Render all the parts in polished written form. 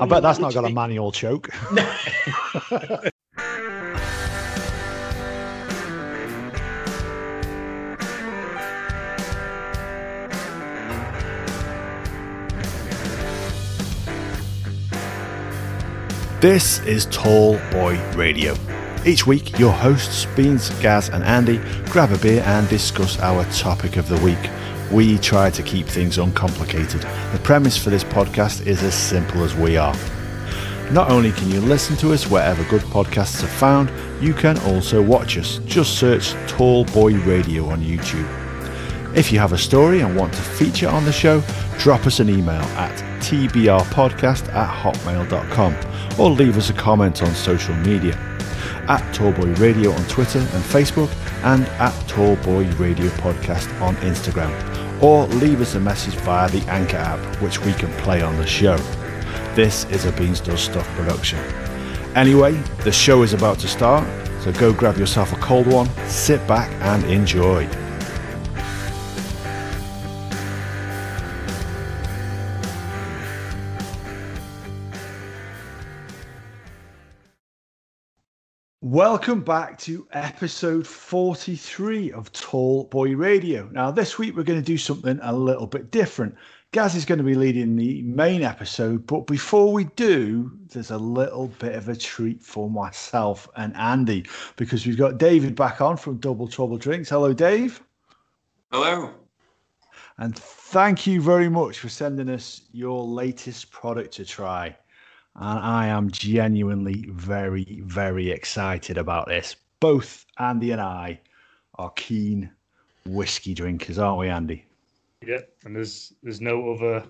I bet that's not got a manual choke. No. This is Tallboy Radio. Each week, your hosts, Beans, Gaz and Andy, grab a beer and discuss our topic of the week. We try to keep things uncomplicated. The premise for this podcast is as simple as we are. Not only can you listen to us wherever good podcasts are found, you can also watch us. Just search Tallboy Radio on YouTube. If you have a story and want to feature on the show, drop us an email at tbrpodcast@hotmail.com or leave us a comment on social media. At Tallboy Radio on Twitter and Facebook, and at Tallboy Radio Podcast on Instagram, or leave us a message via the Anchor app, which we can play on the show. This is a Beans Does Stuff production. Anyway, the show is about to start, so go grab yourself a cold one, sit back and enjoy. Welcome back to episode 43 of Tallboy Radio. Now, this week we're going to do something a little bit different. Gaz is going to be leading the main episode, but before we do, there's a little bit of a treat for myself and Andy, because we've got David back on from Double Trouble Drinks. Hello, Dave. Hello. And thank you very much for sending us your latest product to try. And I am genuinely very, very excited about this. Both Andy and I are keen whiskey drinkers, aren't we, Andy? Yeah, and there's no other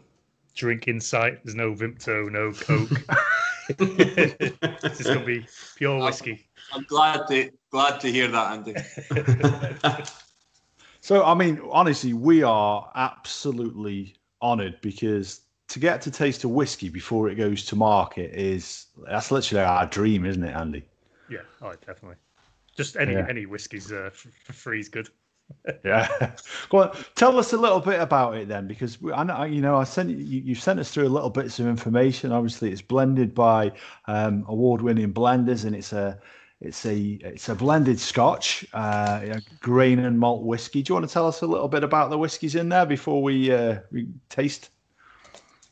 drink in sight. There's no Vimto, no Coke. It's going to be pure whiskey. I'm glad to hear that, Andy. So, I mean, honestly, we are absolutely honoured because to get to taste of whiskey before it goes to market that's literally our dream, isn't it, Andy? Yeah, oh, definitely. Just any whiskey's for free is good. Yeah. Go on, tell us a little bit about it then, because you've sent us through a little bits of information. Obviously, it's blended by award-winning blenders, and it's a blended Scotch, grain and malt whiskey. Do you want to tell us a little bit about the whiskies in there before we taste?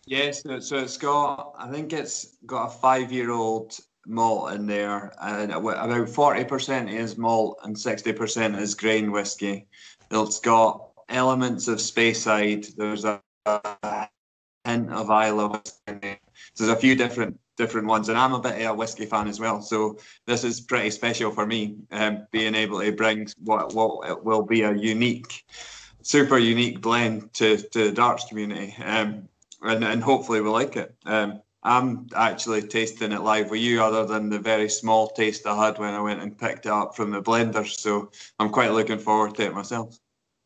Yes, so it's got, I think it's got a 5-year-old malt in there, and about 40% is malt and 60% is grain whiskey. It's got elements of Speyside. There's a hint of Islay whiskey in there. So there's a few different ones, and I'm a bit of a whiskey fan as well. So this is pretty special for me, being able to bring what it will be a super unique blend to the darts community. And hopefully we like it. I'm actually tasting it live with you, other than the very small taste I had when I went and picked it up from the blender. So I'm quite looking forward to it myself.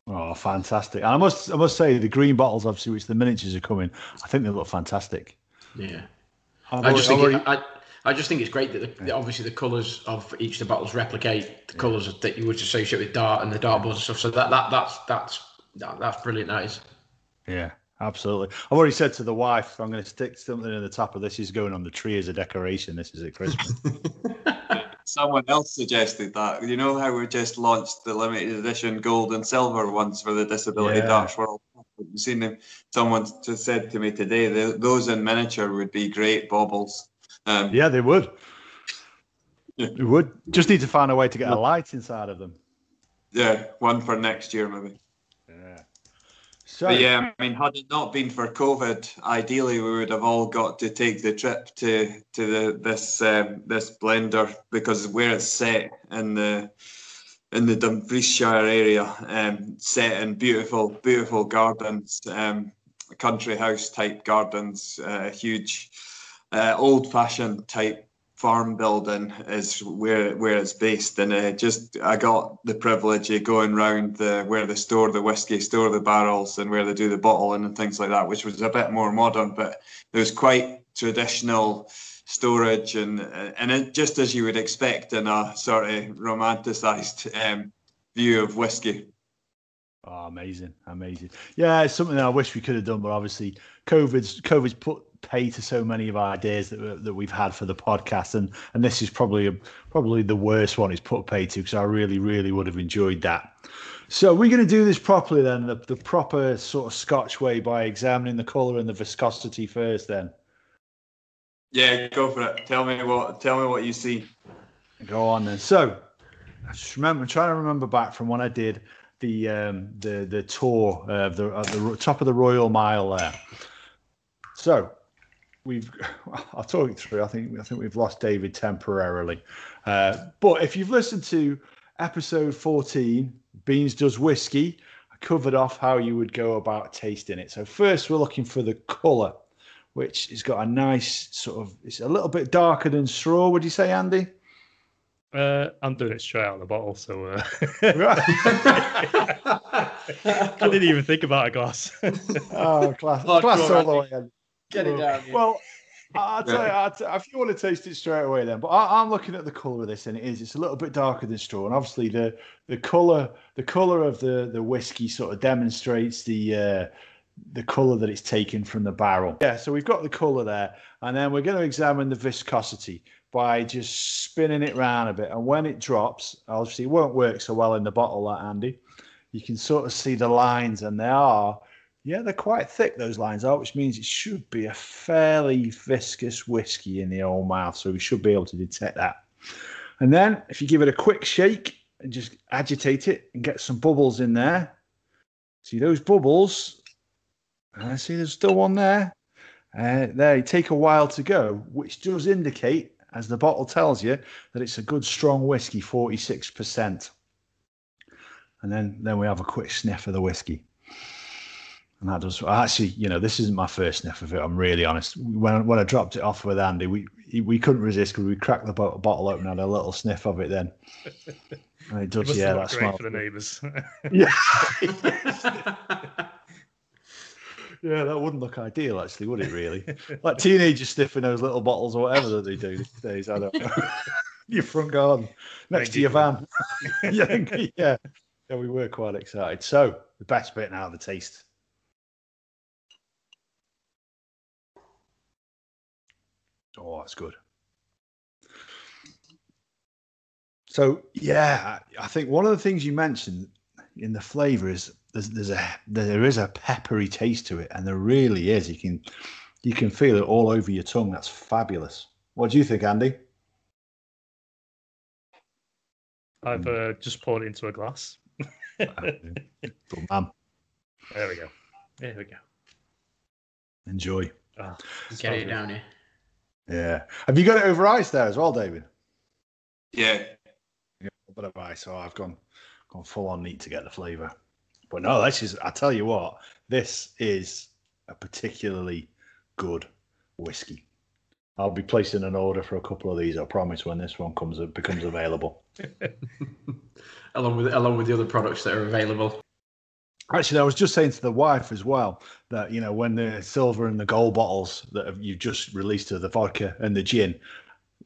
Oh, fantastic! And I must say, the green bottles, obviously, which the miniatures are coming, I think they look fantastic. Yeah, I just think it's great that obviously the colours of each of the bottles replicate the colours that you would associate with dart and the dart balls and stuff. So that's brilliant. That is. Yeah. Absolutely. I've already said to the wife, I'm going to stick something in the top of this. Is going on the tree as a decoration. This is at Christmas. Someone else suggested that. You know how we just launched the limited edition gold and silver ones for the Disability Darts World Cup? You've seen them. Someone just said to me today, those in miniature would be great baubles. Yeah, they would. Yeah. They would. Just need to find a way to get a light inside of them. Yeah, one for next year, maybe. Yeah. But yeah, I mean, had it not been for COVID, ideally we would have all got to take the trip to this blender, because where it's set in the Dumfriesshire area, set in beautiful gardens, country house type gardens, huge old fashioned type farm building is where it's based, and I got the privilege of going round where they store the whiskey, store the barrels, and where they do the bottling and things like that, which was a bit more modern, but there was quite traditional storage, and it, just as you would expect in a sort of romanticized view of whiskey. Oh, amazing. Yeah, it's something that I wish we could have done, but obviously COVID's put pay to so many of our ideas that we've had for the podcast, and this is probably the worst one is put pay to, because I really would have enjoyed that. So we're going to do this properly then, the proper sort of Scotch way, by examining the colour and the viscosity first then. Yeah, go for it. Tell me what you see. Go on then. So I just remember, I'm trying to remember back from when I did the tour of the top of the Royal Mile there. So I'll talk it through. I think we've lost David temporarily, but if you've listened to episode 14, Beans Does Whiskey, I covered off how you would go about tasting it. So first, we're looking for the colour, which has got a nice sort of, it's a little bit darker than straw. Would you say, Andy? I'm doing it straight out of the bottle, so I didn't even think about a glass. Oh, glass all the way in. Get it down. Well, I'll tell you, if you want to taste it straight away then, but I'm looking at the colour of this, and it's a little bit darker than straw, and obviously the colour of the whiskey sort of demonstrates the colour that it's taken from the barrel. Yeah, so we've got the colour there, and then we're going to examine the viscosity by just spinning it round a bit. And when it drops, obviously it won't work so well in the bottle, that, Andy. You can sort of see the lines, and they're quite thick, those lines are, which means it should be a fairly viscous whiskey in the old mouth, so we should be able to detect that. And then if you give it a quick shake and just agitate it and get some bubbles in there, see those bubbles? And I see there's still one there. They take a while to go, which does indicate, as the bottle tells you, that it's a good strong whiskey, 46%. And then we have a quick sniff of the whiskey. And that does, actually, this isn't my first sniff of it, I'm really honest. When I dropped it off with Andy, we couldn't resist, because we cracked the bottle open and had a little sniff of it then. And it does, that smells great for the neighbours. Yeah. Yeah, that wouldn't look ideal, actually, would it, really? Like teenagers sniffing those little bottles or whatever that they do these days, I don't know. Your front garden, next to your van. Yeah, we were quite excited. So, the best bit now, the taste. Oh, that's good. So, yeah, I think one of the things you mentioned in the flavour is there is a peppery taste to it, and there really is. You can feel it all over your tongue. That's fabulous. What do you think, Andy? I've just poured it into a glass. Good man. There we go. Enjoy. Oh, get it down here. Yeah. Have you got it over ice there as well, David? Yeah. Yeah, a bit of ice. So I've gone full on neat to get the flavour. But no, I tell you what, this is a particularly good whiskey. I'll be placing an order for a couple of these, I promise, when this one becomes available. along with the other products that are available. Actually, I was just saying to the wife as well that, when the silver and the gold bottles that you've just released of the vodka and the gin,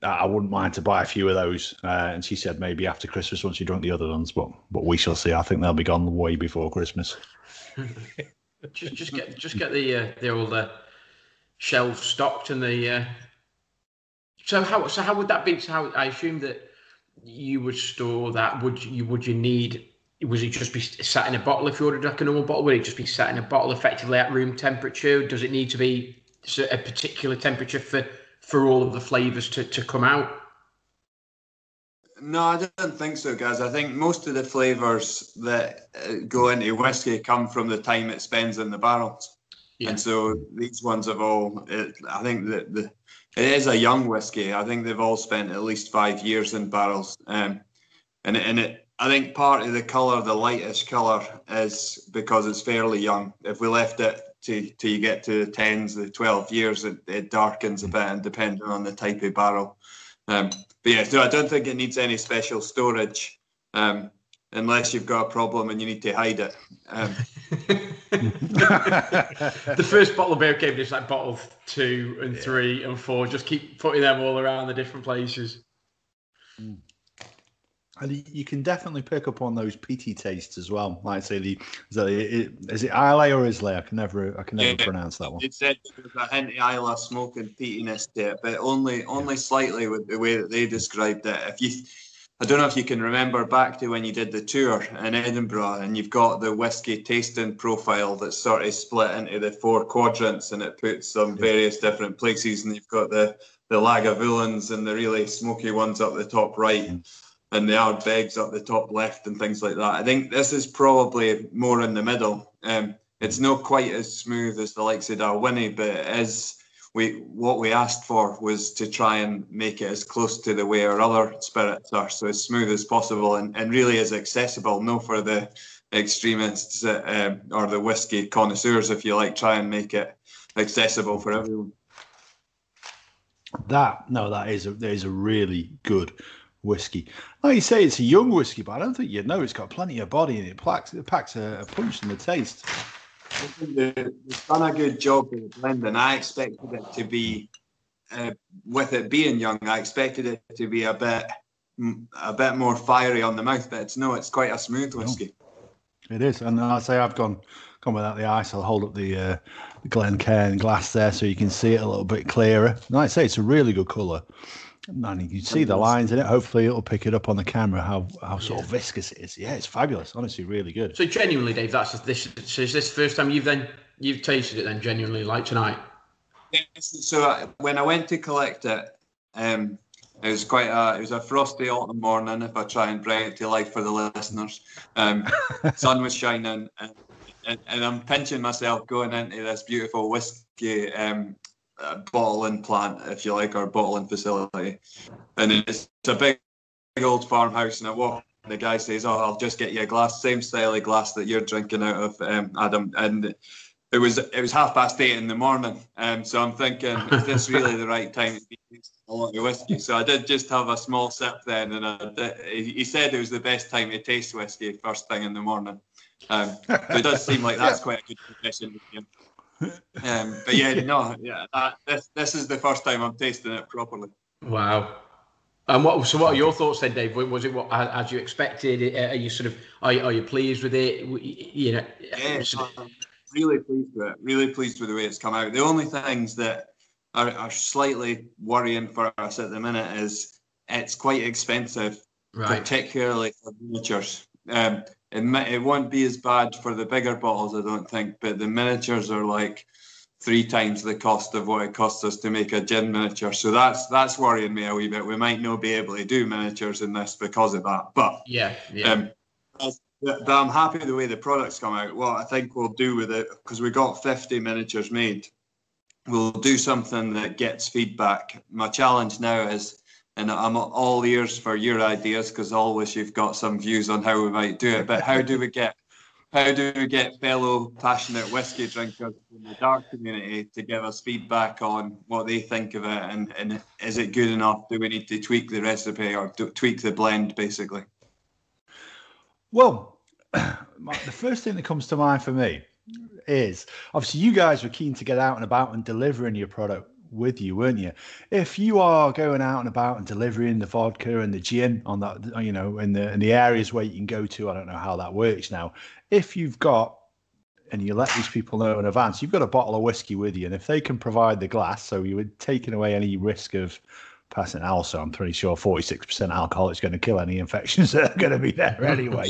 I wouldn't mind to buy a few of those. And she said maybe after Christmas, once you drunk the other ones, but we shall see. I think they'll be gone way before Christmas. just get the old shelves stocked and the. So how would that be? So how, I assume that you would store that. Would you need? Was it just be sat in a bottle if you ordered like a normal bottle? Would it just be sat in a bottle effectively at room temperature? Does it need to be a particular temperature for all of the flavours to come out? No, I don't think so, guys. I think most of the flavours that go into whiskey come from the time it spends in the barrels. Yeah. And so these ones have all, I think that it is a young whiskey. I think they've all spent at least 5 years in barrels. I think part of the colour, the lightish colour, is because it's fairly young. If we left it till you get to the 10s, the 12 years, it darkens a bit, and depending on the type of barrel. I don't think it needs any special storage, unless you've got a problem and you need to hide it. The first bottle of beer came just like bottle 2 and 3 and 4. Just keep putting them all around the different places. And you can definitely pick up on those peaty tastes as well. Like say is it Islay or Islay? I can never pronounce that one. It said there was a hint of Islay smoke and peatiness to it, but only slightly with the way that they described it. I don't know if you can remember back to when you did the tour in Edinburgh, and you've got the whiskey tasting profile that's sort of split into the four quadrants, and it puts some various different places, and you've got the Lagavulins and the really smoky ones up the top right. Yeah. And the Ardbegs up the top left and things like that. I think this is probably more in the middle. It's not quite as smooth as the likes of Darwinnie, but as what we asked for was to try and make it as close to the way our other spirits are, so as smooth as possible and really as accessible, not for the extremists or the whiskey connoisseurs, if you like. Try and make it accessible for everyone. That is a really good whiskey. Like you say, it's a young whiskey, but I don't think you'd know. It's got plenty of body and it packs a punch in the taste. I think they've done a good job with blending. I expected it to be, with it being young, I expected it to be a bit more fiery on the mouth, but it's quite a smooth whiskey. It is, and I say I've gone without the ice. I'll hold up the Glencairn glass there so you can see it a little bit clearer. And like I say, it's a really good colour. And you can see the lines in it. Hopefully it'll pick it up on the camera how sort of viscous it is. Yeah, it's fabulous. Honestly, really good. So genuinely, Dave, is this the first time you've tasted it then genuinely, like tonight? Yes. So when I went to collect it, it was a frosty autumn morning, if I try and bring it to life for the listeners. Sun was shining and I'm pinching myself going into this beautiful whiskey bottling plant, if you like, or bottling facility, and it's a big old farmhouse. And I walk, the guy says, "Oh, I'll just get you a glass, same style of glass that you're drinking out of, Adam." And it was 8:30 in the morning, so I'm thinking, is this really the right time to be tasting a lot of whiskey? So I did just have a small sip then, and he said it was the best time to taste whiskey first thing in the morning. But it does seem like that's quite a good profession. This is the first time I'm tasting it properly. Wow! And what are your thoughts then, Dave? Was it as you expected? Are you pleased with it? You know, I'm really pleased with it. Really pleased with the way it's come out. The only things that are slightly worrying for us at the minute is it's quite expensive, right, particularly for miniatures. It won't be as bad for the bigger bottles, I don't think, but the miniatures are like 3 times the cost of what it costs us to make a gin miniature. So that's worrying me a wee bit. We might not be able to do miniatures in this because of that. But but I'm happy the way the product's come out. What I think we'll do with it, because we got 50 miniatures made, we'll do something that gets feedback. My challenge now is, and I'm all ears for your ideas, because always you've got some views on how we might do it. But how do we get fellow passionate whiskey drinkers in the dark community to give us feedback on what they think of it, and is it good enough? Do we need to tweak the recipe or tweak the blend, basically? Well, the first thing that comes to mind for me is, obviously you guys were keen to get out and about and delivering your product with you, weren't you? If you are going out and about and delivering the vodka and the gin on that, you know, in the areas where you can go to, I don't know how that works now. If you've got, and you let these people know in advance, you've got a bottle of whiskey with you, and if they can provide the glass, so you were taking away any risk of passing out. So I'm pretty sure 46% alcohol is going to kill any infections that are going to be there anyway.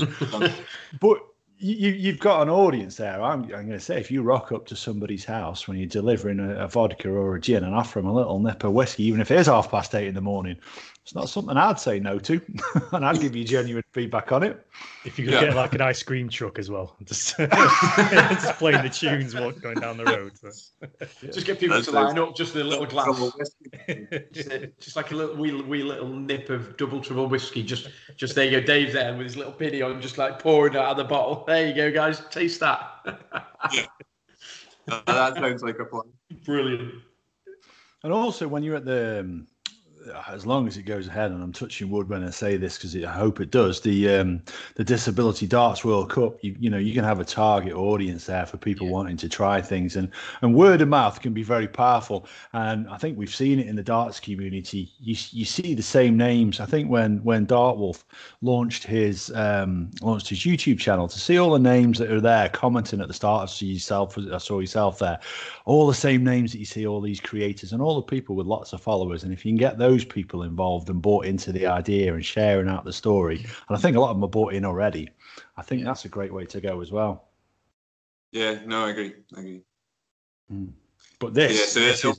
But you've got an audience there. I'm going to say, if you rock up to somebody's house when you're delivering a vodka or a gin and offer them a little nip of whiskey, even if it is 8:30 in the morning, it's not something I'd say no to, and I'd give you genuine feedback on it. If you could get like an ice cream truck as well, just playing the tunes while going down the road. So. Just get people to line up just with a little glass of whiskey, just like a little wee little nip of Double Trouble whiskey. Just there you go, Dave there with his little pinny on, just like pouring it out of the bottle. There you go, guys, taste that. That sounds like a plan. Brilliant. And also, when you're at the as long as it goes ahead, and I'm touching wood when I say this because I hope it does, the Disability Darts World Cup, you know, you can have a target audience there for people wanting to try things, and word of mouth can be very powerful. And I think we've seen it in the darts community. You see the same names. I think when Dartwolf launched his YouTube channel, to see all the names that are there commenting at the start, I saw yourself there, all the same names that you see, all these creators and all the people with lots of followers. And if you can get those people involved and bought into the idea and sharing out the story, and I think a lot of them are bought in already, I think that's a great way to go as well. Yeah, no, I agree. But this, yeah, so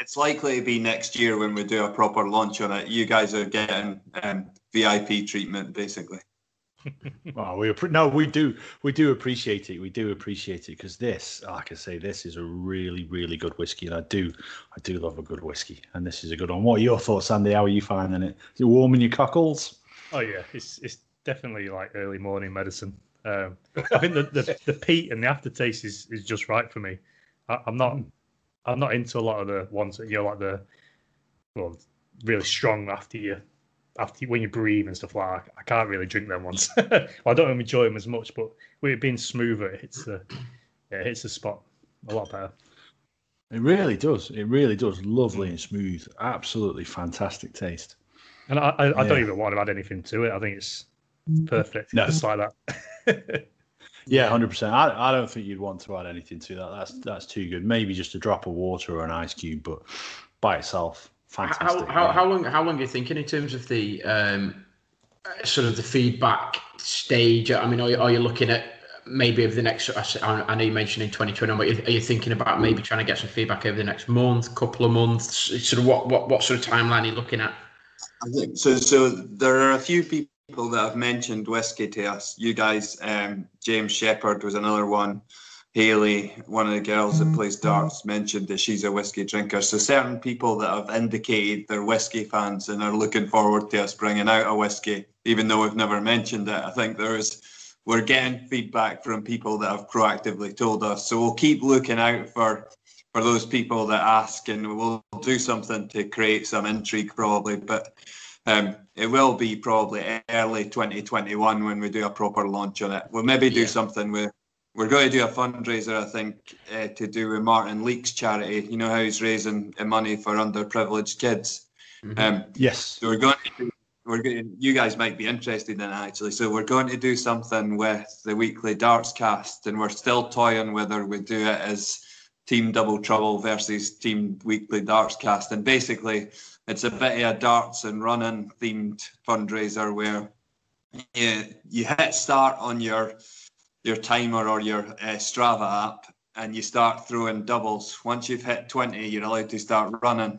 it's likely to be next year when we do a proper launch on it. You guys are getting VIP treatment, basically. Well, we do appreciate it. We do appreciate it, because this, like I say, this is a really, really good whiskey, and I do love a good whiskey, and this is a good one. What are your thoughts, Andy? How are you finding it? Is it warming your cockles? Oh yeah, it's definitely like early morning medicine. I think the peat and the aftertaste is just right for me. I'm not into a lot of the ones that like the really strong after when you breathe and stuff like that. I can't really drink them ones. Well, I don't enjoy them as much, but with it being smoother, it hits the spot a lot better. It really does. It really does. Lovely and smooth. Absolutely fantastic taste. And I don't even want to add anything to it. I think it's perfect. No. Just like that. Yeah, 100%. I don't think you'd want to add anything to that. That's too good. Maybe just a drop of water or an ice cube, but by itself. Fantastic. How long are you thinking in terms of the sort of the feedback stage? I mean, are you looking at maybe over the next? I know you mentioned in 2020, but are you thinking about maybe trying to get some feedback over the next month, couple of months? Sort of what sort of timeline are you looking at? I think so. So there are a few people that have mentioned whiskey to us. You guys, James Shepherd was another one. Haley, one of the girls that plays darts, mentioned that she's a whiskey drinker. So certain people that have indicated they're whiskey fans and are looking forward to us bringing out a whiskey, even though we've never mentioned it. I think we're getting feedback from people that have proactively told us. So we'll keep looking out for those people that ask, and we'll do something to create some intrigue probably. But it will be probably early 2021 when we do a proper launch on it. We'll maybe do something with. We're going to do a fundraiser, I think, to do with Martin Leake's charity. You know how he's raising money for underprivileged kids. Yes. So you guys might be interested in it, actually. So we're going to do something with the Weekly Darts Cast, and we're still toying whether we do it as Team Double Trouble versus Team Weekly Darts Cast. And basically, it's a bit of a darts and running themed fundraiser where you hit start on your timer or your Strava app, and you start throwing doubles. Once you've hit 20, you're allowed to start running,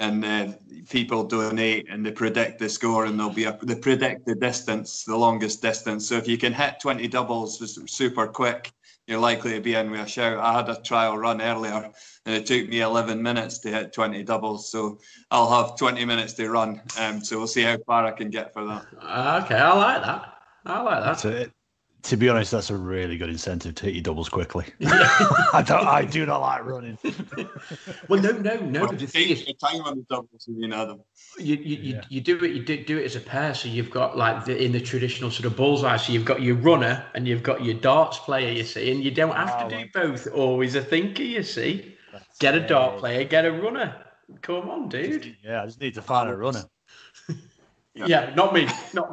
and people donate and they predict the score, and they predict the distance, the longest distance. So if you can hit 20 doubles super quick, you're likely to be in with a shout. I had a trial run earlier and it took me 11 minutes to hit 20 doubles. So I'll have 20 minutes to run. So we'll see how far I can get for that. Okay, I like that. That's it. To be honest, that's a really good incentive to hit your doubles quickly. I do not like running. Well, no. The thing is, the time on the doubles, you know them. You do it as a pair. So you've got like in the traditional sort of bullseye. So you've got your runner and you've got your darts player. You see, and you don't have to do both. Always a thinker. You see, get a dart player, get a runner. Come on, dude. Yeah, I just need to find a runner. Yeah, not me. No.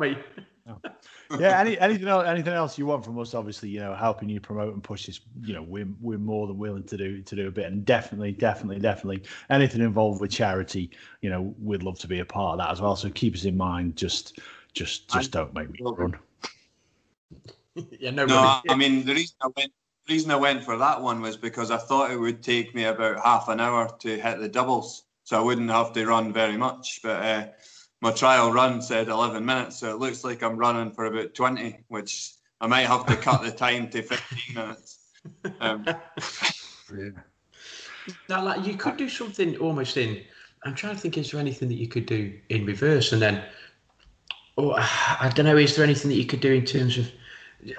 Yeah, anything else you want from us, obviously, you know, helping you promote and push this, you know, we're more than willing to do a bit, and definitely anything involved with charity, you know, we'd love to be a part of that as well. So keep us in mind, just don't make me run. Yeah, no, I mean, the reason I went for that one was because I thought it would take me about half an hour to hit the doubles, so I wouldn't have to run very much, but my trial run said 11 minutes, so it looks like I'm running for about 20, which I might have to cut the time to 15 minutes. Now, like, you could do something almost in... I'm trying to think, is there anything that you could do in reverse? And then, I don't know, is there anything that you could do in terms of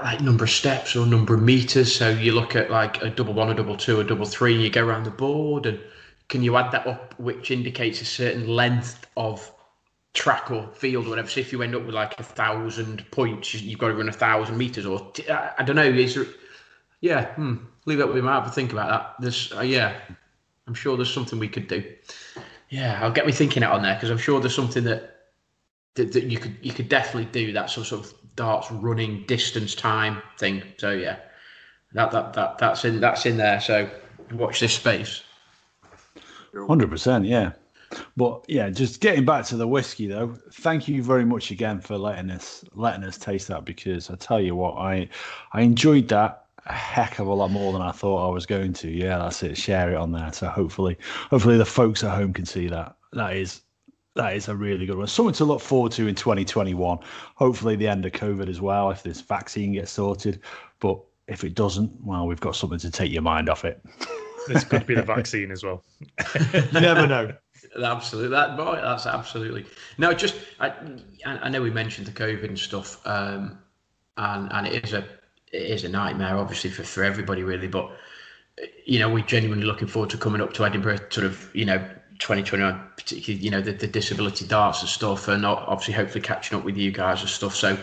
like number of steps or number of meters? So you look at like a double one, a double two, a double three, and you go around the board and... can you add that up, which indicates a certain length of track or field or whatever. So if you end up with like 1,000 points, you've got to run 1,000 meters, or I don't know. Is there, yeah, leave that with me. I have to think about that. There's, yeah, I'm sure there's something we could do. Yeah, I'll get me thinking out on there, because I'm sure there's something that you could definitely do, that sort of darts running distance time thing. So yeah, that's in there. So watch this space. 100%, yeah. But yeah, just getting back to the whiskey though. Thank you very much again for letting us taste that, because I tell you what, I enjoyed that a heck of a lot more than I thought I was going to. Yeah, that's it. Share it on there. So hopefully the folks at home can see that. That is a really good one. Something to look forward to in 2021. Hopefully the end of COVID as well, if this vaccine gets sorted. But if it doesn't, well, we've got something to take your mind off it. This could be the vaccine as well. You never know. Absolutely, that's absolutely. No, just I know we mentioned the COVID and stuff, and it is a nightmare, obviously, for everybody really. But you know, we're genuinely looking forward to coming up to Edinburgh, sort of, you know, 2021, particularly, you know, the disability darts and stuff, and obviously hopefully catching up with you guys and stuff. So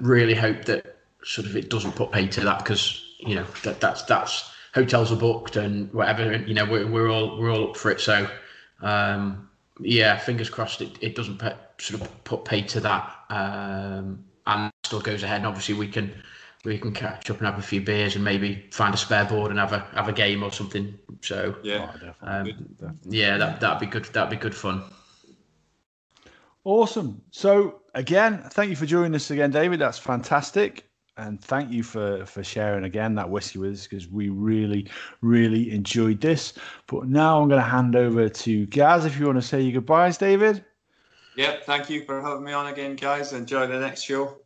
really hope that sort of it doesn't put pay to that, because you know that's hotels are booked and whatever, and you know we're all up for it. So. Yeah, fingers crossed it doesn't put pay to that, and still goes ahead. And obviously we can catch up and have a few beers and maybe find a spare board and have a game or something. So yeah, definitely. Yeah, that'd be good. That'd be good fun. Awesome. So again, thank you for joining us again, David. That's fantastic. And thank you for sharing again that whiskey with us, because we really, really enjoyed this. But now I'm going to hand over to Gaz if you want to say your goodbyes, David. Yep, thank you for having me on again, guys. Enjoy the next show.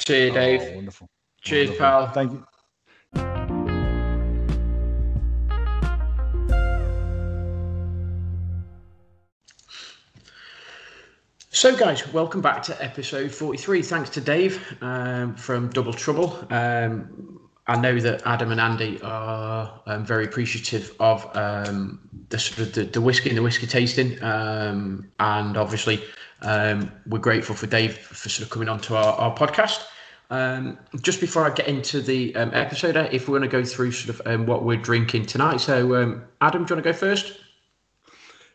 Cheers, Dave. Oh, wonderful. Cheers, wonderful. Pal. Thank you. So guys, welcome back to episode 43. Thanks to Dave from Double Trouble. I know that Adam and Andy are very appreciative of the whiskey and the whiskey tasting, and obviously we're grateful for Dave for sort of coming onto our podcast. Just before I get into the episode, if we're going to go through sort of what we're drinking tonight, so Adam, do you want to go first?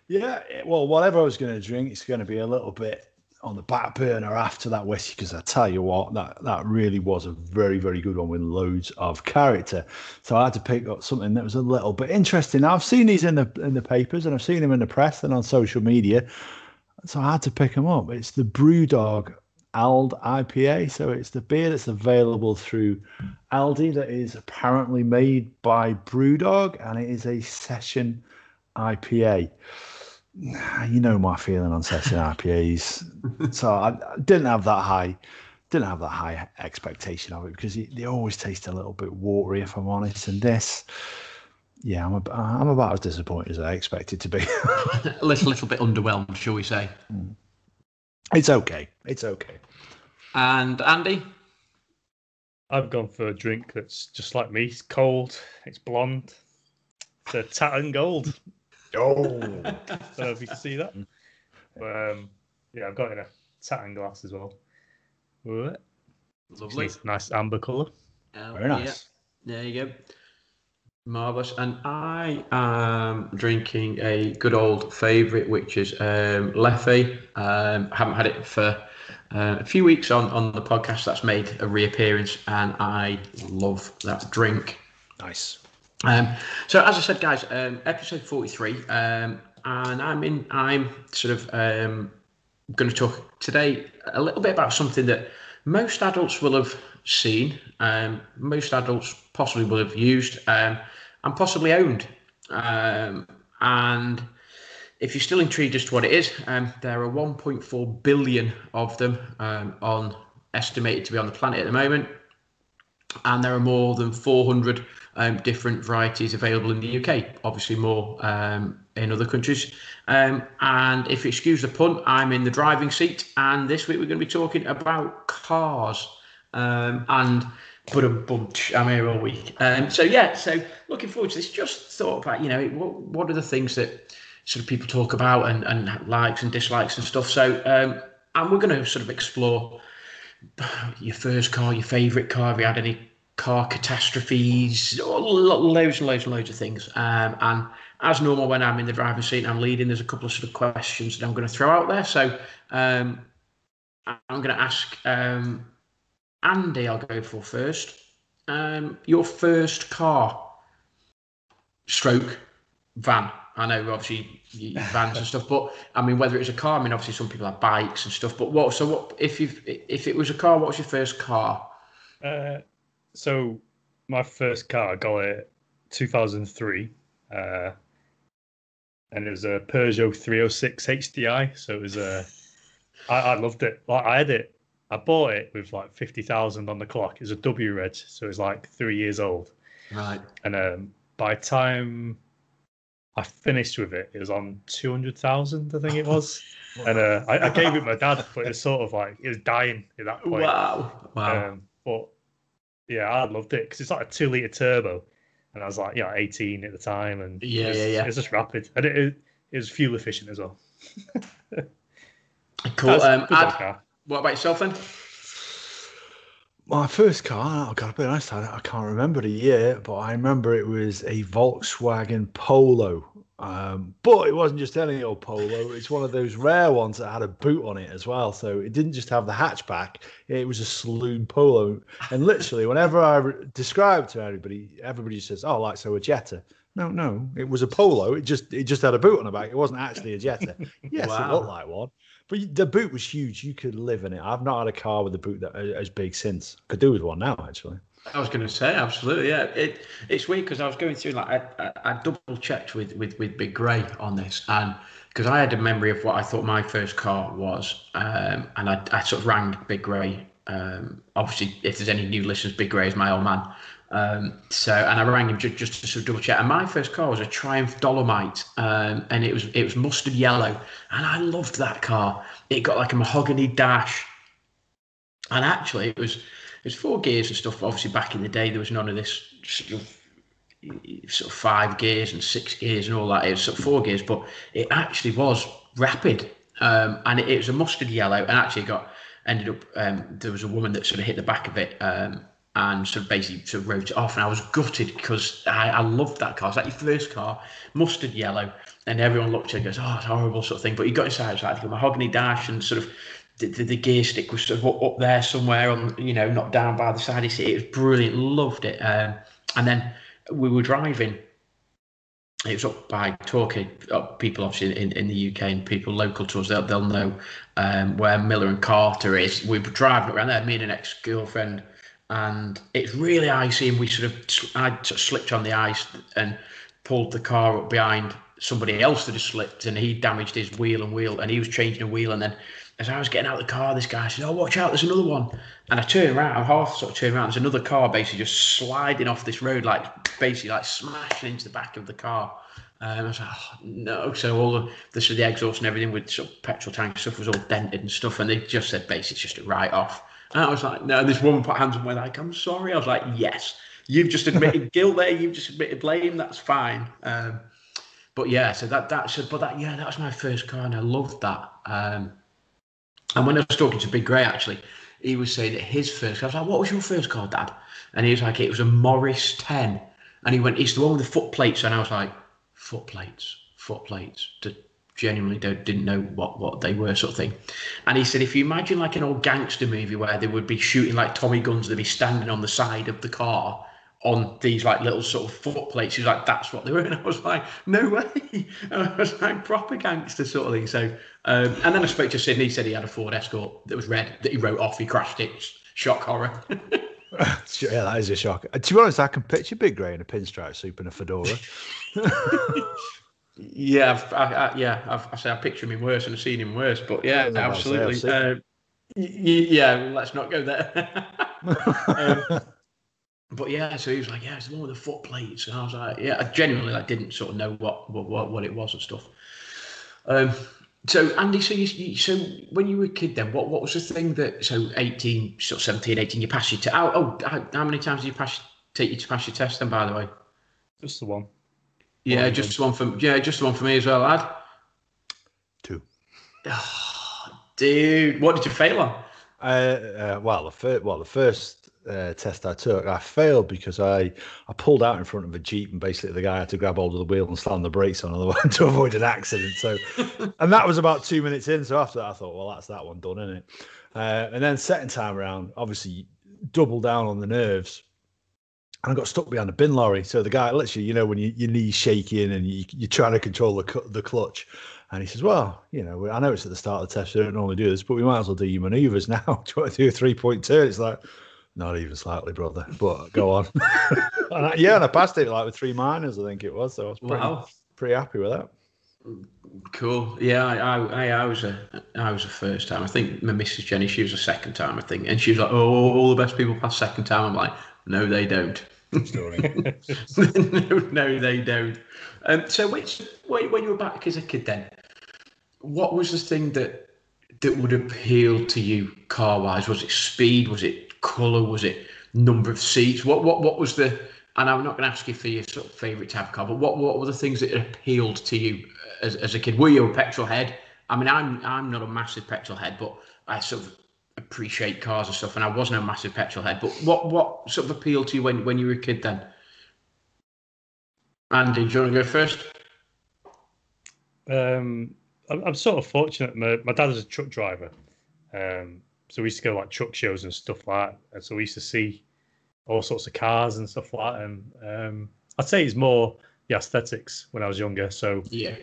Yeah, well, whatever I was going to drink, it's going to be a little bit on the back burner after that whiskey, because I tell you what, that really was a very, very good one with loads of character. So I had to pick up something that was a little bit interesting. Now, I've seen these in the papers, and I've seen them in the press and on social media, so I had to pick them up. It's the Brewdog Ald IPA. So it's the beer that's available through Aldi that is apparently made by Brewdog, and it is a session IPA. You know my feeling on session IPAs, so I didn't have that high expectation of it, because they always taste a little bit watery, if I'm honest. And this, yeah, I'm about as disappointed as I expected to be. A little bit underwhelmed, shall we say? It's okay. It's okay. And Andy, I've gone for a drink that's just like me. It's cold. It's blonde. It's a Tatton Gold. Oh, I don't know if you can see that. But, yeah, I've got it in a Tatton glass as well. Lovely. Nice amber colour. Very nice. Yeah. There you go. Marvellous. And I am drinking a good old favourite, which is Leffe. I haven't had it for a few weeks on the podcast. That's made a reappearance, and I love that drink. Nice. So as I said, guys, episode 43, and I'm sort of going to talk today a little bit about something that most adults will have seen, most adults possibly will have used, and possibly owned. And if you're still intrigued as to what it is, there are 1.4 billion of them estimated to be on the planet at the moment. And there are more than 400 different varieties available in the UK, obviously more in other countries. And if you excuse the pun, I'm in the driving seat. And this week we're going to be talking about cars. And I'm here all week. So looking forward to this. Just thought about, what are the things that sort of people talk about and likes and dislikes and stuff. So, and we're going to sort of explore your first car, your favourite car, if you had any car catastrophes, loads and loads and loads of things. And as normal, when I'm in the driver's seat and I'm leading, there's a couple of sort of questions that I'm going to throw out there. So I'm going to ask Andy, I'll go for first. Your first car, stroke, van. I know, obviously, vans and stuff, but I mean, whether it's a car, I mean, obviously, some people have bikes and stuff. But what? So, what if it was a car? What was your first car? So, my first car, I got it 2003, and it was a Peugeot 306 HDI. So it was I loved it. Like, I had it. I bought it with like 50,000 on the clock. It was a WREG, so it was like 3 years old. Right. And by the time I finished with it, it was on 200,000, I think it was. And I gave it my dad, but it was sort of like, it was dying at that point. Wow. But yeah, I loved it because it's like a 2 litre turbo. And I was like, 18 at the time. And it was just rapid. And it was fuel efficient as well. Cool. What about yourself then? My first car, I've got to be honest, I can't remember the year, but I remember it was a Volkswagen Polo. But it wasn't just any old Polo. It's one of those rare ones that had a boot on it as well. So it didn't just have the hatchback. It was a saloon Polo. And literally, whenever I describe to everybody, everybody says, oh, like, so a Jetta. No, it was a Polo. It just had a boot on the back. It wasn't actually a Jetta. Yes, It looked like one. But the boot was huge. You could live in it. I've not had a car with a boot that as big since. Could do with one now, actually. I was going to say, absolutely, yeah. It's weird because I was going through, like, I double checked with Big Grey on this, and because I had a memory of what I thought my first car was, and I sort of rang Big Grey. Obviously, if there's any new listeners, Big Grey is my old man. And I rang him just to sort of double check. And my first car was a Triumph Dolomite, and it was mustard yellow, and I loved that car. It got like a mahogany dash, and actually it was 4 gears and stuff. Obviously, back in the day, there was none of this sort of 5 gears and 6 gears and all that. It was sort of 4 gears, but it actually was rapid, and it was a mustard yellow, and actually ended up. There was a woman that sort of hit the back of it. And so basically sort of wrote it off, and I was gutted because I loved that car. It's like your first car, mustard yellow, and everyone looked at it and goes, oh, it's a horrible sort of thing. But you got inside, it's like a mahogany dash, and sort of the gear stick was sort of up there somewhere on, not down by the side. It was brilliant, loved it. And then we were driving. It was up by Torquay. People obviously in the UK and people local to us, they'll know where Miller and Carter is. We were driving around there, me and an ex-girlfriend, and it's really icy, and I slipped on the ice and pulled the car up behind somebody else that had slipped, and he damaged his wheel, and he was changing a wheel, and then as I was getting out of the car, this guy said, oh, watch out, there's another one. And I turned around, there's another car basically just sliding off this road, basically smashing into the back of the car. I was like, oh, no. So all the exhaust and everything with sort of petrol tank stuff was all dented and stuff, and they just said basically it's just a write-off. And I was like, no, this woman put hands on my like, I'm sorry. I was like, yes, you've just admitted guilt there. You've just admitted blame. That's fine. But yeah, so that was my first car, and I loved that. And when I was talking to Big Grey, actually, he was saying that his first car, I was like, what was your first car, Dad? And he was like, it was a Morris 10. And he went, it's the one with the foot plates. And I was like, foot plates. Genuinely didn't know what they were, sort of thing. And he said, if you imagine like an old gangster movie where they would be shooting like Tommy guns, they'd be standing on the side of the car on these like little sort of foot plates. He was like, that's what they were. And I was like, no way. And I was like, proper gangster sort of thing. So, and then I spoke to Sydney. He said he had a Ford Escort that was red that he wrote off. He crashed it. Shock horror. Yeah, that is a shock. To be honest, I can picture Big Grey in a pinstripe suit and a fedora. Yeah, I picture him worse and I've seen him worse, but yeah, absolutely. Let's not go there. But yeah, so he was like, yeah, it's the one with the foot plates, and I was like, yeah, I genuinely didn't sort of know what it was and stuff. So, Andy, so when you were a kid then, what was the thing that, so 18, sort of 17, 18, you pass your test. How many times did you pass your test then, by the way? Just the one. Yeah, just the one for me as well, lad. 2. Oh, dude, what did you fail on? The first test I took, I failed because I pulled out in front of a Jeep, and basically the guy had to grab hold of the wheel and slam the brakes on otherwise to avoid an accident. So, and that was about 2 minutes in. So after that, I thought, well, that's that one done, isn't it? And then second time around, obviously double down on the nerves. And I got stuck behind a bin lorry. So the guy, literally, you know, when your knee's shaking and you're trying to control the clutch. And he says, well, you know, I know it's at the start of the test, so we don't normally do this, but we might as well do your manoeuvres now. Do you want to do a 3-point turn? It's like, not even slightly, brother, but go on. And I passed it like with 3 minors, I think it was. So I was pretty happy with that. Cool. Yeah, I was a first time. I think my Mrs. Jenny, she was a second time, I think. And she was like, oh, all the best people pass second time. I'm like, no, they don't. No, they don't. So when you were back as a kid then, what was the thing that would appeal to you car-wise? Was it speed? Was it colour? Was it number of seats? What was the, and I'm not going to ask you for your sort of favourite type of car, but what were the things that appealed to you as a kid? Were you a petrol head? I mean, I'm not a massive petrol head, but I sort of appreciate cars and stuff, and I wasn't a massive petrol head, but what sort of appealed to you when you were a kid then? Andy, do you want to go first? I'm sort of fortunate. My dad was a truck driver, so we used to go like truck shows and stuff like that, and so we used to see all sorts of cars and stuff like that, and I'd say it's more the aesthetics when I was younger, so yeah,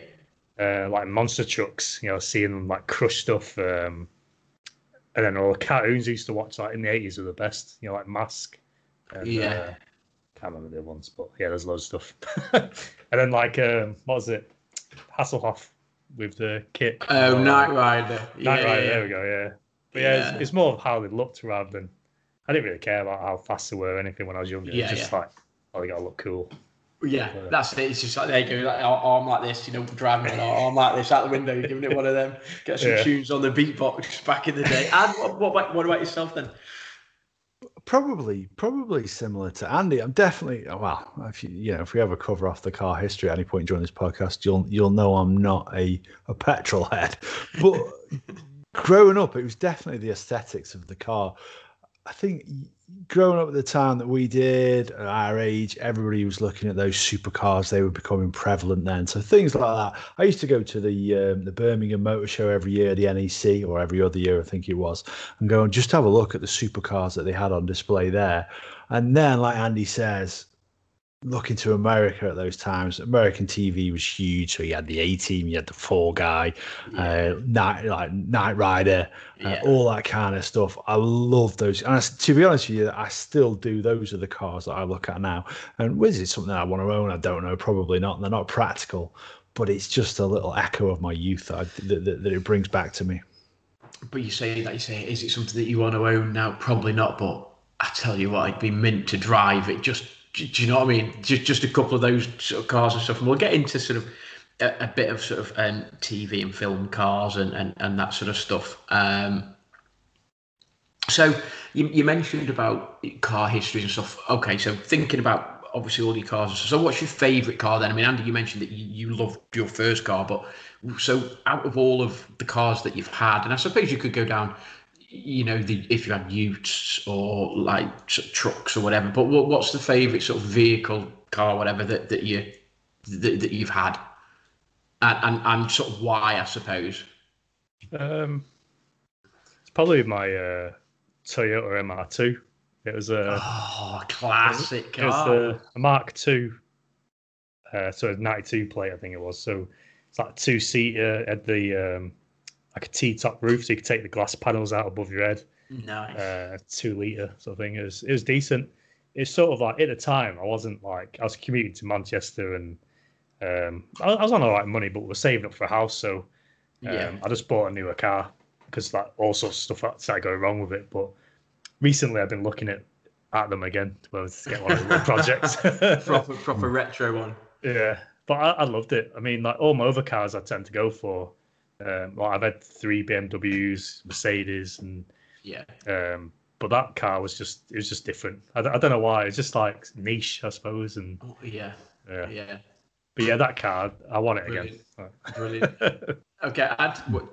like monster trucks, you know, seeing them like crush stuff, and then all the cartoons I used to watch like in the 80s were the best, you know, like Mask. And, yeah. Can't remember the other ones, but yeah, there's loads of stuff. And then like, what was it? Hasselhoff with the kit. Oh, Knight Rider. Knight Rider, there we go, yeah. But yeah, it's more of how they looked rather than, I didn't really care about how fast they were or anything when I was younger. Yeah, it's just like, oh, they got to look cool. Yeah, that's it. It's just like they go, like, arm like this, you know, driving an arm like this out the window, you're giving it one of them. Get some tunes on the beatbox back in the day. And what about yourself then? Probably similar to Andy. I'm definitely, well, if we ever cover off the car history at any point during this podcast, you'll know I'm not a petrol head. But growing up, it was definitely the aesthetics of the car. I think growing up at the time that we did, at our age, everybody was looking at those supercars. They were becoming prevalent then. So things like that. I used to go to the Birmingham Motor Show every year, the NEC, or every other year, I think it was, and go and just have a look at the supercars that they had on display there. And then, like Andy says, looking to America at those times, American TV was huge. So you had the A-Team, you had the Fall Guy, Knight Rider, all that kind of stuff. I love those. And to be honest with you, I still do. Those are the cars that I look at now. And is it something I want to own? I don't know. Probably not. And they're not practical, but it's just a little echo of my youth that it brings back to me. But you say, is it something that you want to own now? Probably not. But I tell you what, I'd be mint to drive it. Just, do you know what I mean? Just a couple of those sort of cars and stuff. And we'll get into sort of a bit of sort of TV and film cars and that sort of stuff. So you mentioned about car history and stuff. Okay, so thinking about obviously all your cars and stuff. So what's your favourite car then? I mean, Andy, you mentioned that you loved your first car, but so out of all of the cars that you've had, and I suppose you could go down, you know, if you had utes or like sort of trucks or whatever, but what's the favourite sort of vehicle, car, whatever that you've had, and sort of why, I suppose? It's probably my Toyota MR2. It was a classic car. It was a Mark II, so a 92 plate, I think it was. So it's like 2-seater at the. Like a T-top roof, so you could take the glass panels out above your head. Nice. 2-litre sort of thing. It was decent. It's sort of like, at the time, I was commuting to Manchester, and I was on all right money, but we were saving up for a house, so I just bought a newer car because like all sorts of stuff started going wrong with it. But recently I've been looking at them again to get one of the projects. proper retro one. Yeah, but I loved it. I mean, like all my other cars I tend to go for Well, I've had three BMWs, Mercedes, and yeah. But that car was just—it was just different. I don't know why. It's just like niche, I suppose. And oh, yeah, yeah. But yeah, that car, I want it Brilliant. Again. Brilliant. Okay, have you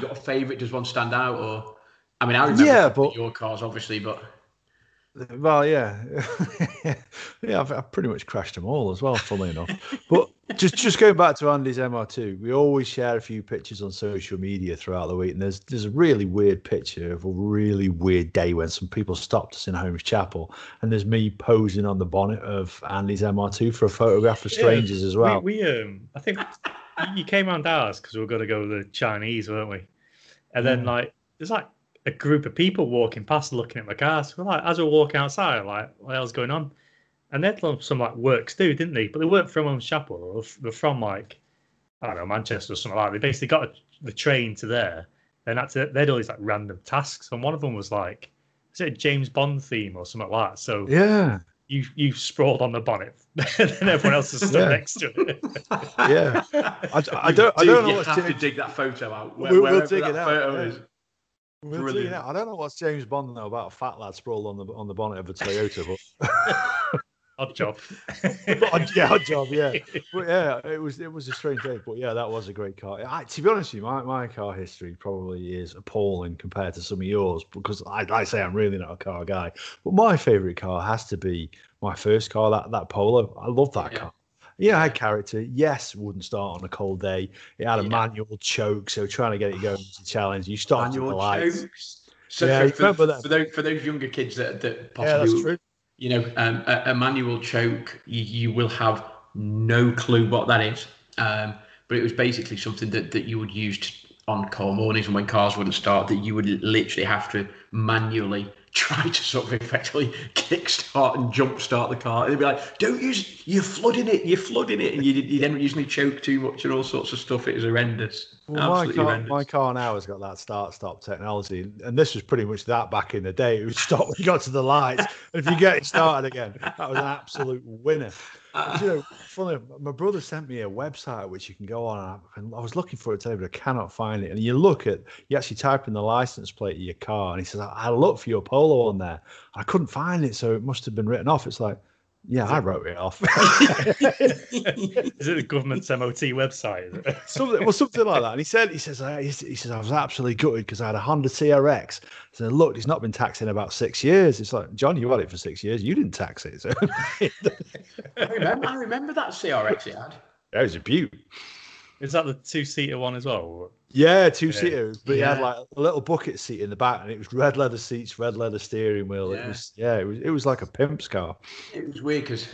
got a favourite? Does one stand out? Or I mean, I remember your cars, obviously, but. Well, yeah, yeah. I've pretty much crashed them all as well, funnily enough. But just going back to Andy's MR2, we always share a few pictures on social media throughout the week, and there's a really weird picture of a really weird day when some people stopped us in Holmes Chapel, and there's me posing on the bonnet of Andy's MR2 for a photograph for strangers as well. We I think you came around ours because we were going to go to the Chinese, weren't we? And then there's a group of people walking past looking at my car. So we're as we walk outside, what the hell's going on? And they'd done some works too, didn't they? But they weren't from Holmes Chapel. They're from I don't know, Manchester or something like that. They basically got the train to there. And they'd all these random tasks. And one of them was is it a James Bond theme or something like that? So yeah, you sprawled on the bonnet, and then everyone else is stood next to it. Yeah, I don't know. You have to dig that photo out. We'll dig it out. Yeah. I don't know what's James Bond though about a fat lad sprawled on the bonnet of a Toyota, but odd job. But yeah, it was a strange day, but yeah, that was a great car. To be honest with you, my car history probably is appalling compared to some of yours, because I say I'm really not a car guy. But my favourite car has to be my first car, that Polo. I love that car. Yeah, I had character. Yes, wouldn't start on a cold day. It had a manual choke, so trying to get it going was a challenge. You started with the lights. So for those younger kids that possibly, a manual choke, you will have no clue what that is. But it was basically something that you would use on cold mornings and when cars wouldn't start, that you would literally have to manually try to sort of effectively kickstart and jumpstart the car, and they'd be like, "Don't use you're flooding it," and you then usually choke too much and all sorts of stuff. It was horrendous. Well, my car now has got that start-stop technology, and this was pretty much that back in the day. It would stop when you got to the lights, and if you get it started again, that was an absolute winner. Funny, my brother sent me a website which you can go on, and I was looking for it today, but I cannot find it. And you actually type in the license plate of your car, and he says, "I looked for your Polo on there. I couldn't find it, so it must have been written off." It's I wrote it off. Is it the government's MOT website? Is it? Something like that. And he says, "I was absolutely gutted because I had a Honda TRX. So look, it's not been taxed in about 6 years." It's John, you had it for 6 years. You didn't tax it. So. I remember that TRX you had. That was a beaut. Is that the two-seater one as well? Yeah, two-seater. But he had a little bucket seat in the back, and it was red leather seats, red leather steering wheel. Yeah. It was like a pimp's car. It was weird because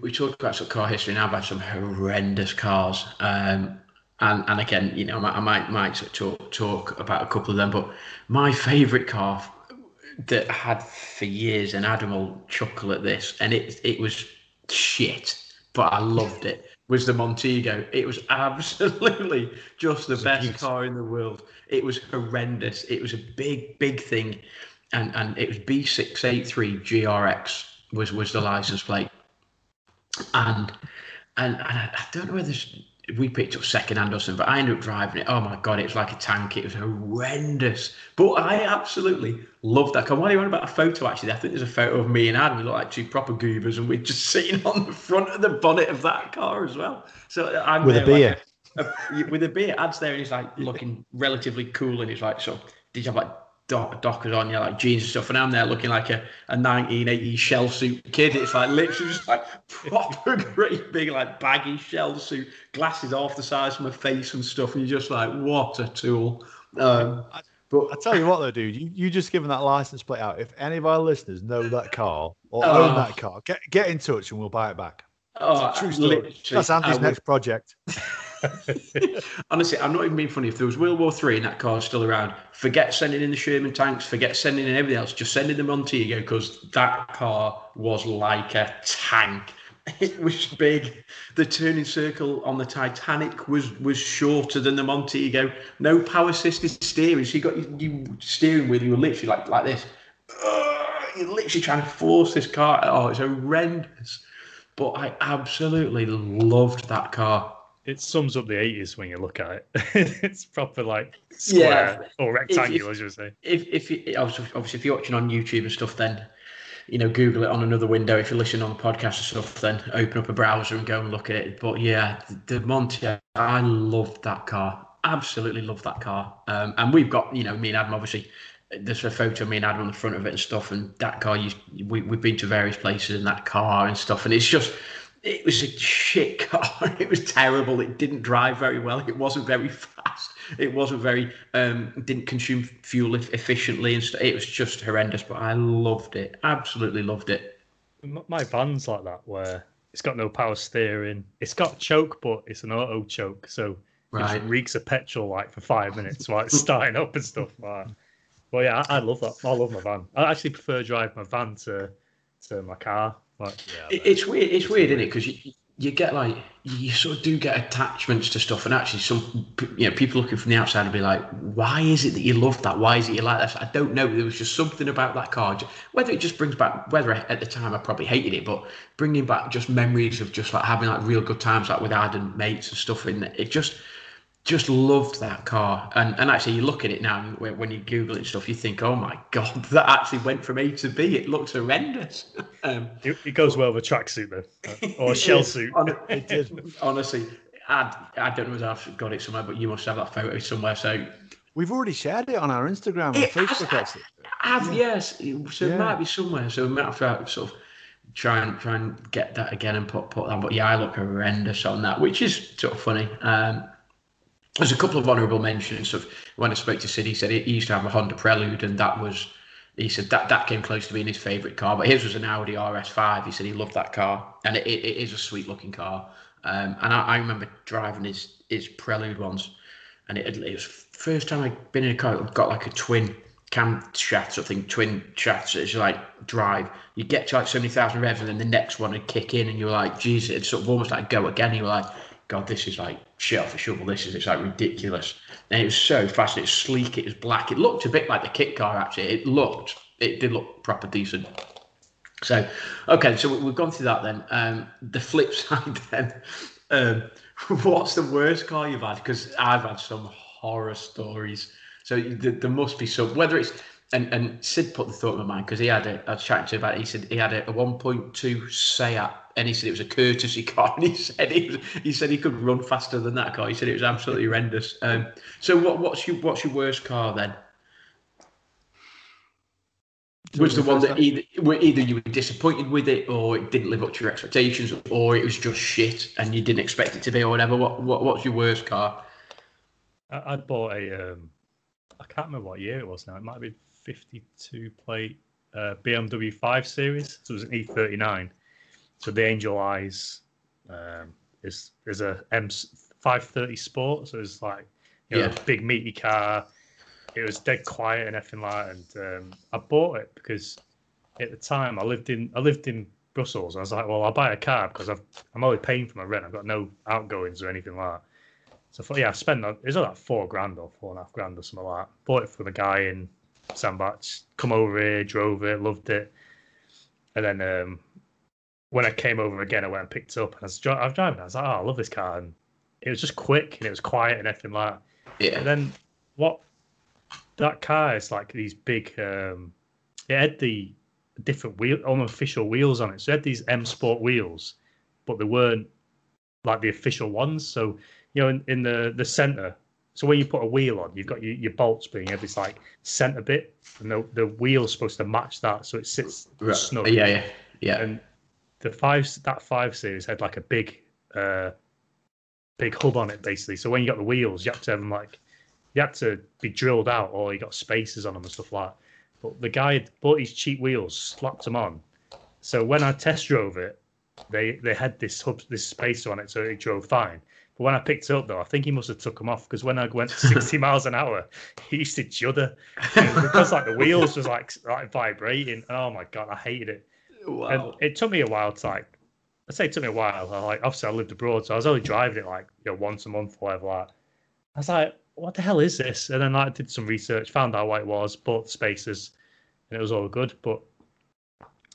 we talked about some car history, and I've had some horrendous cars. And again, I might talk about a couple of them, but my favourite car that I had for years, and Adam will chuckle at this, and it was shit, but I loved it. Was the Montego. It was absolutely just the best car in the world. It was horrendous. It was a big, big thing. And it was B683 GRX was the license plate. And I don't know whether we picked up secondhand or something, but I ended up driving it. Oh my God, it was like a tank. It was horrendous. But I absolutely loved that car. While you were on about a photo, actually, I think there's a photo of me and Adam. We look like two proper goobers, and we're just sitting on the front of the bonnet of that car as well. So I'm with a beer. With a beer, Ad's there, and he's looking relatively cool, and he's so did you have dockers on, jeans and stuff, and I'm there looking like a 1980s shell suit kid. It's literally just proper great big baggy shell suit, glasses half the size of my face and stuff, and you're just what a tool. But I tell you what though, dude, you just given that license plate out. If any of our listeners know that car or own that car, get in touch and we'll buy it back. It's a true story. That's Andy's next project. Honestly, I'm not even being funny. If there was World War III and that car's still around, forget sending in the Sherman tanks, forget sending in everything else, just send in the Montego, because that car was like a tank. It was big. The turning circle on the Titanic was shorter than the Montego. No power assisted steering, so you got your steering wheel, you were literally like this. You're literally trying to force this car. Oh, it's horrendous. But I absolutely loved that car. it sums up the 80s when you look at it. It's proper like square or rectangular, as you would say. If you're watching on YouTube and stuff, then Google it on another window. If you're listening on the podcast and stuff, then open up a browser and go and look at it. But yeah, the Monte, I love that car. Absolutely love that car. And we've got, me and Adam, obviously, there's a photo of me and Adam on the front of it and stuff. And that car, we've been to various places in that car and stuff. And it's just, it was a shit car. It was terrible. It didn't drive very well. It wasn't very fast. It wasn't very, didn't consume fuel efficiently. And it was just horrendous. But I loved it. Absolutely loved it. My van's like that, where it's got no power steering. It's got choke, but it's an auto choke. So it reeks of petrol like for 5 minutes while it's starting up and stuff. Well, yeah, I love that. I love my van. I actually prefer driving my van to my car. It's weird, isn't it? Because you get you sort of do get attachments to stuff, and actually some people looking from the outside will be like, why is it that you love that? Why is it you like that? I don't know. There was just something about that car. Whether it just brings back, whether at the time I probably hated it, but bringing back just memories of just like having like real good times like with Ad and mates and stuff. And it just loved that car. And actually you look at it now and when you Google it and stuff, you think, oh my God, that actually went from A to B. It looks horrendous. It goes well with a tracksuit though, or a shell suit. It did. Honestly, I don't know if I've got it somewhere, but you must have that photo somewhere. So we've already shared it on our Instagram and Facebook. It might be somewhere. So we might have to sort of try and get that again and put that. But yeah, I look horrendous on that, which is sort of funny. There's a couple of honourable mentions of when I spoke to Sid. He said he used to have a Honda Prelude, and that was, he said that came close to being his favourite car. But his was an Audi RS5. He said he loved that car, and it is a sweet looking car. And I remember driving his Prelude once, and it was the first time I'd been in a car that got like a twin camshaft sort of thing, twin shafts. So it's like drive. You get to like 70,000 revs, and then the next one would kick in, and you're like, geez, it's sort of almost like go again. You were like, God, this is like shit off a shovel. It's like ridiculous. And it was so fast. It was sleek. It was black. It looked a bit like the kit car, actually. It did look proper decent. So, okay, so we've gone through that then. The flip side then, what's the worst car you've had? Because I've had some horror stories. So there must be some, whether it's, and Sid put the thought in my mind, because he had a chat to him about it. He said he had a 1.2 Seat, and he said it was a courtesy car, and he said he could run faster than that car. He said it was absolutely horrendous. So what's your worst car then? Was the one that either you were disappointed with it, or it didn't live up to your expectations, or it was just shit and you didn't expect it to be, or whatever. What's your worst car? I bought a I can't remember what year it was now. It might have been 52 plate BMW 5 Series. So it was an E39. So the Angel Eyes is a M530 Sport. So it's like a big meaty car. It was dead quiet and everything like that. And I bought it because at the time I lived in Brussels. I was like, well, I'll buy a car because I'm only paying for my rent. I've got no outgoings or anything like that. So I thought, I spent it was like £4,000 or £4,500 or something like that. Bought it from a guy in Sandbach. Come over here, drove it, loved it, and then when I came over again, I went and picked it up, and I was driving. I was like, oh, I love this car, and it was just quick and it was quiet and everything like that. Yeah. And then that car is like these big. It had the different unofficial wheels on it, so it had these M Sport wheels, but they weren't like the official ones, so. In the centre, so when you put a wheel on, you've got your bolts being every like centre bit, and the wheel's supposed to match that, so it sits snug. Yeah. And the five series had like a big hub on it basically. So when you got the wheels, you had to have them be drilled out, or you got spacers on them and stuff like that. But the guy had bought his cheap wheels, slapped them on. So when I test drove it, they had this spacer on it, so it drove fine. When I picked it up, though, I think he must have took them off, because when I went 60 miles an hour, he used to judder because the wheels was like vibrating. Oh my God, I hated it. Wow. And it took me a while to obviously I lived abroad, so I was only driving it once a month or whatever. I was like, what the hell is this? And then I did some research, found out what it was, bought the spacers, and it was all good. But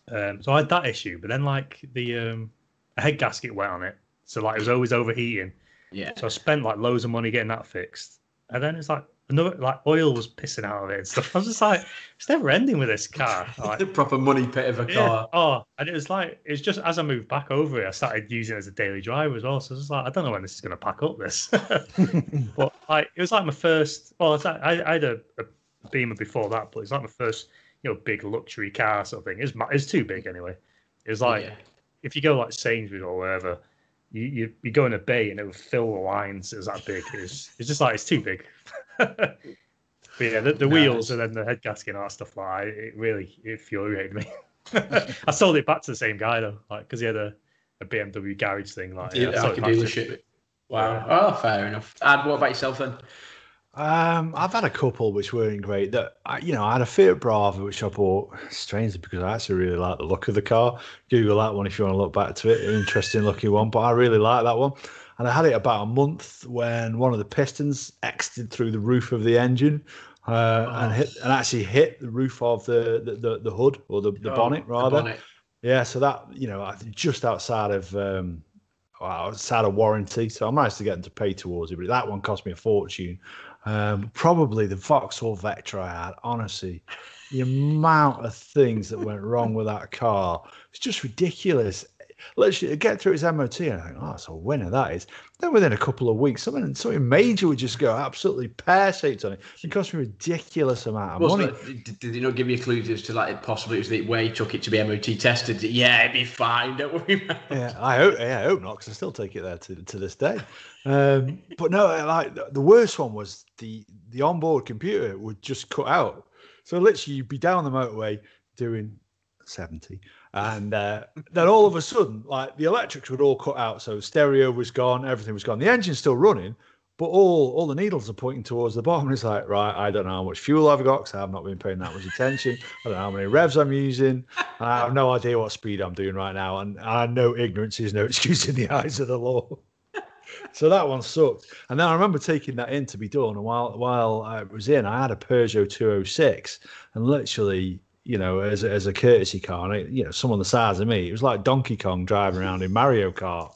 so I had that issue, but then the head gasket went on it, so it was always overheating. Yeah. So I spent like loads of money getting that fixed, and then it's like another like oil was pissing out of it and stuff. I was just like, it's never ending with this car. Like, the proper money pit of a car. Yeah. Oh, and it was like it's just as I moved back over it, I started using it as a daily driver as well. So I was like, I don't know when this is going to pack up this. But like it was like my first. Well, it's like, I had a Beamer before that, but it's like my first, you know, big luxury car sort of thing. It's too big anyway. It was like if you go like Sainsbury's or wherever, you go in a bay and it would fill the lines. It was that big. It's just like it's too big. But yeah, the wheels and then the head gasket and all that stuff, like it really infuriated me. I sold it back to the same guy though, like because he had a BMW garage thing, like like a dealership. Wow. Oh, fair enough. And what about yourself then? I've had a couple which weren't great. That I had a Fiat Bravo which I bought strangely because I actually really like the look of the car. Google that one if you want to look back to it. An interesting looking one, but I really like that one. And I had it about a month when one of the pistons exited through the roof of the engine and actually hit the roof of the hood or the bonnet rather. The bonnet. Yeah, so that just outside of warranty. So I managed to get them to pay towards it, but that one cost me a fortune. Probably the Vauxhall Vectra I had, honestly, the amount of things that went wrong with that car, it's just ridiculous. Literally, get through its MOT and I think, oh, it's a winner, that is. Then within a couple of weeks, something major would just go absolutely pear-shaped on it. It cost me a ridiculous amount of money. Did they not give you clues as to, like, possibly it was the way you took it to be MOT tested? Yeah, it'd be fine, don't worry about it. Yeah, I hope not, because I still take it there to this day. But no, like, the worst one was the onboard computer would just cut out. So literally, you'd be down the motorway doing 70. And then all of a sudden, like, the electrics would all cut out. So stereo was gone, everything was gone. The engine's still running, but all the needles are pointing towards the bottom. It's like, right, I don't know how much fuel I've got because I've not been paying that much attention. I don't know how many revs I'm using. I have no idea what speed I'm doing right now. And I know ignorance is no excuse in the eyes of the law. So that one sucked. And then I remember taking that in to be done. And while I was in, I had a Peugeot 206 and literally... as a courtesy car, and someone the size of me, it was like Donkey Kong driving around in Mario Kart.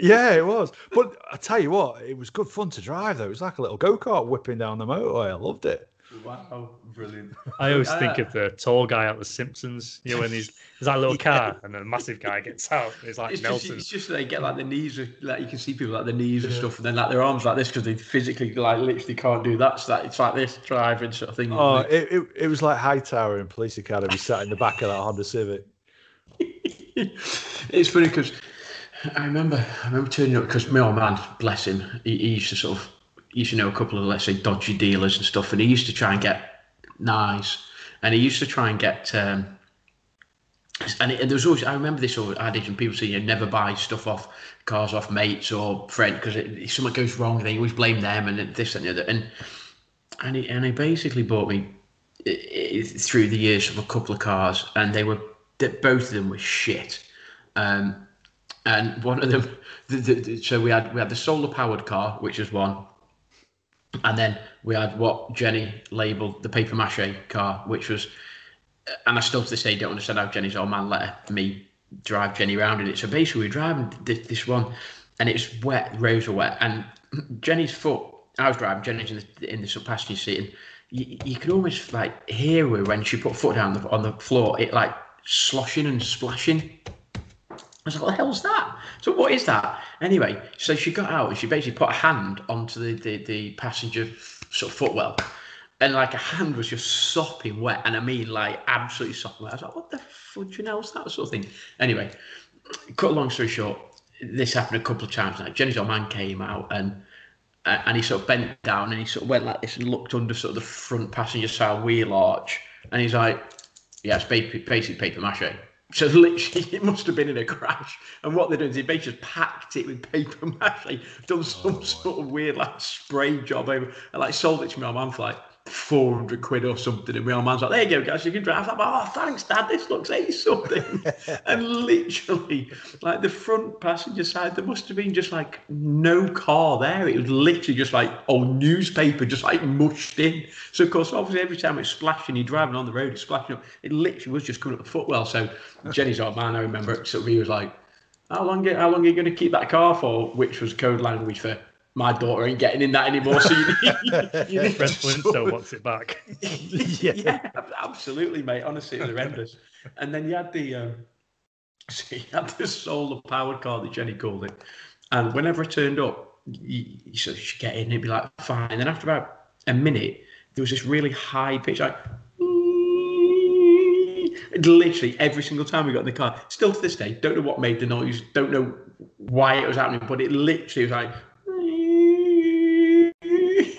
It was. But I tell you what, it was good fun to drive though. It was like a little go kart whipping down the motorway. I loved it. Wow, brilliant! I always think of the tall guy out of The Simpsons. When there's that little car, and the massive guy gets out. It's like Nelson. It's just they get like the knees, like you can see people like the knees and stuff, and then like their arms like this because they physically like literally can't do that. So it's like this driving sort of thing. Oh, it was like Hightower in Police Academy, sat in the back of that Honda Civic. It's funny because I remember turning up because my old man, bless him, he used to sort of. He used to know a couple of, let's say, dodgy dealers and stuff, and he used to try and get nice. And he used to try and get, and there was always, I remember this old adage, and people say you never buy stuff off, cars off mates or friends, because if something goes wrong, they always blame them and this and the other. And he basically bought me, through the years, of a couple of cars, and both of them were shit. And one of them, so we had the solar-powered car, which was one. And then we had what Jenny labelled the paper mache car, which was, and I still to this day don't understand how Jenny's old man let me drive Jenny around in it. So basically we were driving this one and it's wet, roads are wet. And Jenny's foot, I was driving, Jenny's in the passenger seat. And you could almost like hear her when she put foot down on the floor, it like sloshing and splashing. I was like, what the hell's that? So what is that? Anyway, so she got out and she basically put a hand onto the passenger sort of footwell. And like a hand was just sopping wet. And I mean like absolutely sopping wet. I was like, what the fudging hell's that sort of thing? Anyway, cut a long story short, this happened a couple of times. Like Jenny's old man came out and he sort of bent down and he sort of went like this and looked under sort of the front passenger side wheel arch. And he's like, yeah, it's basically paper mache. So literally, it must have been in a crash. And what they did is they basically just packed it with paper mache, done some sort of weird like spray job over, and like sold it to my old man for like 400 quid or something. And my old man's like, "There you go, guys, you can drive." I'm like, "Oh, thanks, Dad. This looks like something." And literally, like the front passenger side, there must have been just like no car there. It was literally just like old newspaper, just like mushed in. So of course, obviously, every time it's splashing, you're driving on the road, it's splashing up. It literally was just coming up the footwell. So Jenny's old man, I remember, so he was like, How long are you going to keep that car for? Which was code language for, my daughter ain't getting in that anymore. So you need Fred Flintstone wants it back. yeah, absolutely, mate. Honestly, it's horrendous. And then you had this solar-powered car that Jenny called it. And whenever I turned up, you sort of get in, it'd be like, fine. And then after about a minute, there was this really high pitch, like, literally every single time we got in the car. Still to this day, don't know what made the noise, don't know why it was happening, but it literally was like,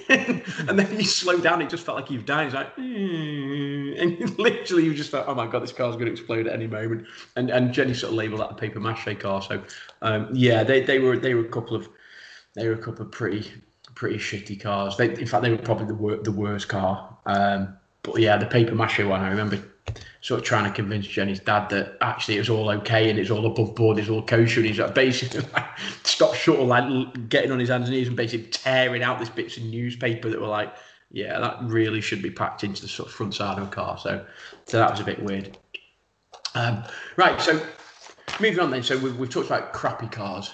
and then you slow down, it just felt like you've died. It's like, and literally you just thought, oh my God, this car's going to explode at any moment. And Jenny sort of labelled that a paper mache car. So they were a couple of pretty shitty cars. In fact, they were probably the worst car. But yeah, the paper mache one, I remember sort of trying to convince Jenny's dad that actually it was all okay and it's all above board, it's all kosher, and he's like basically like stop short of like getting on his hands and knees and basically tearing out these bits of newspaper that were like, yeah, that really should be packed into the sort of front side of a car. So that was a bit weird. Right, so moving on then. So we've talked about crappy cars.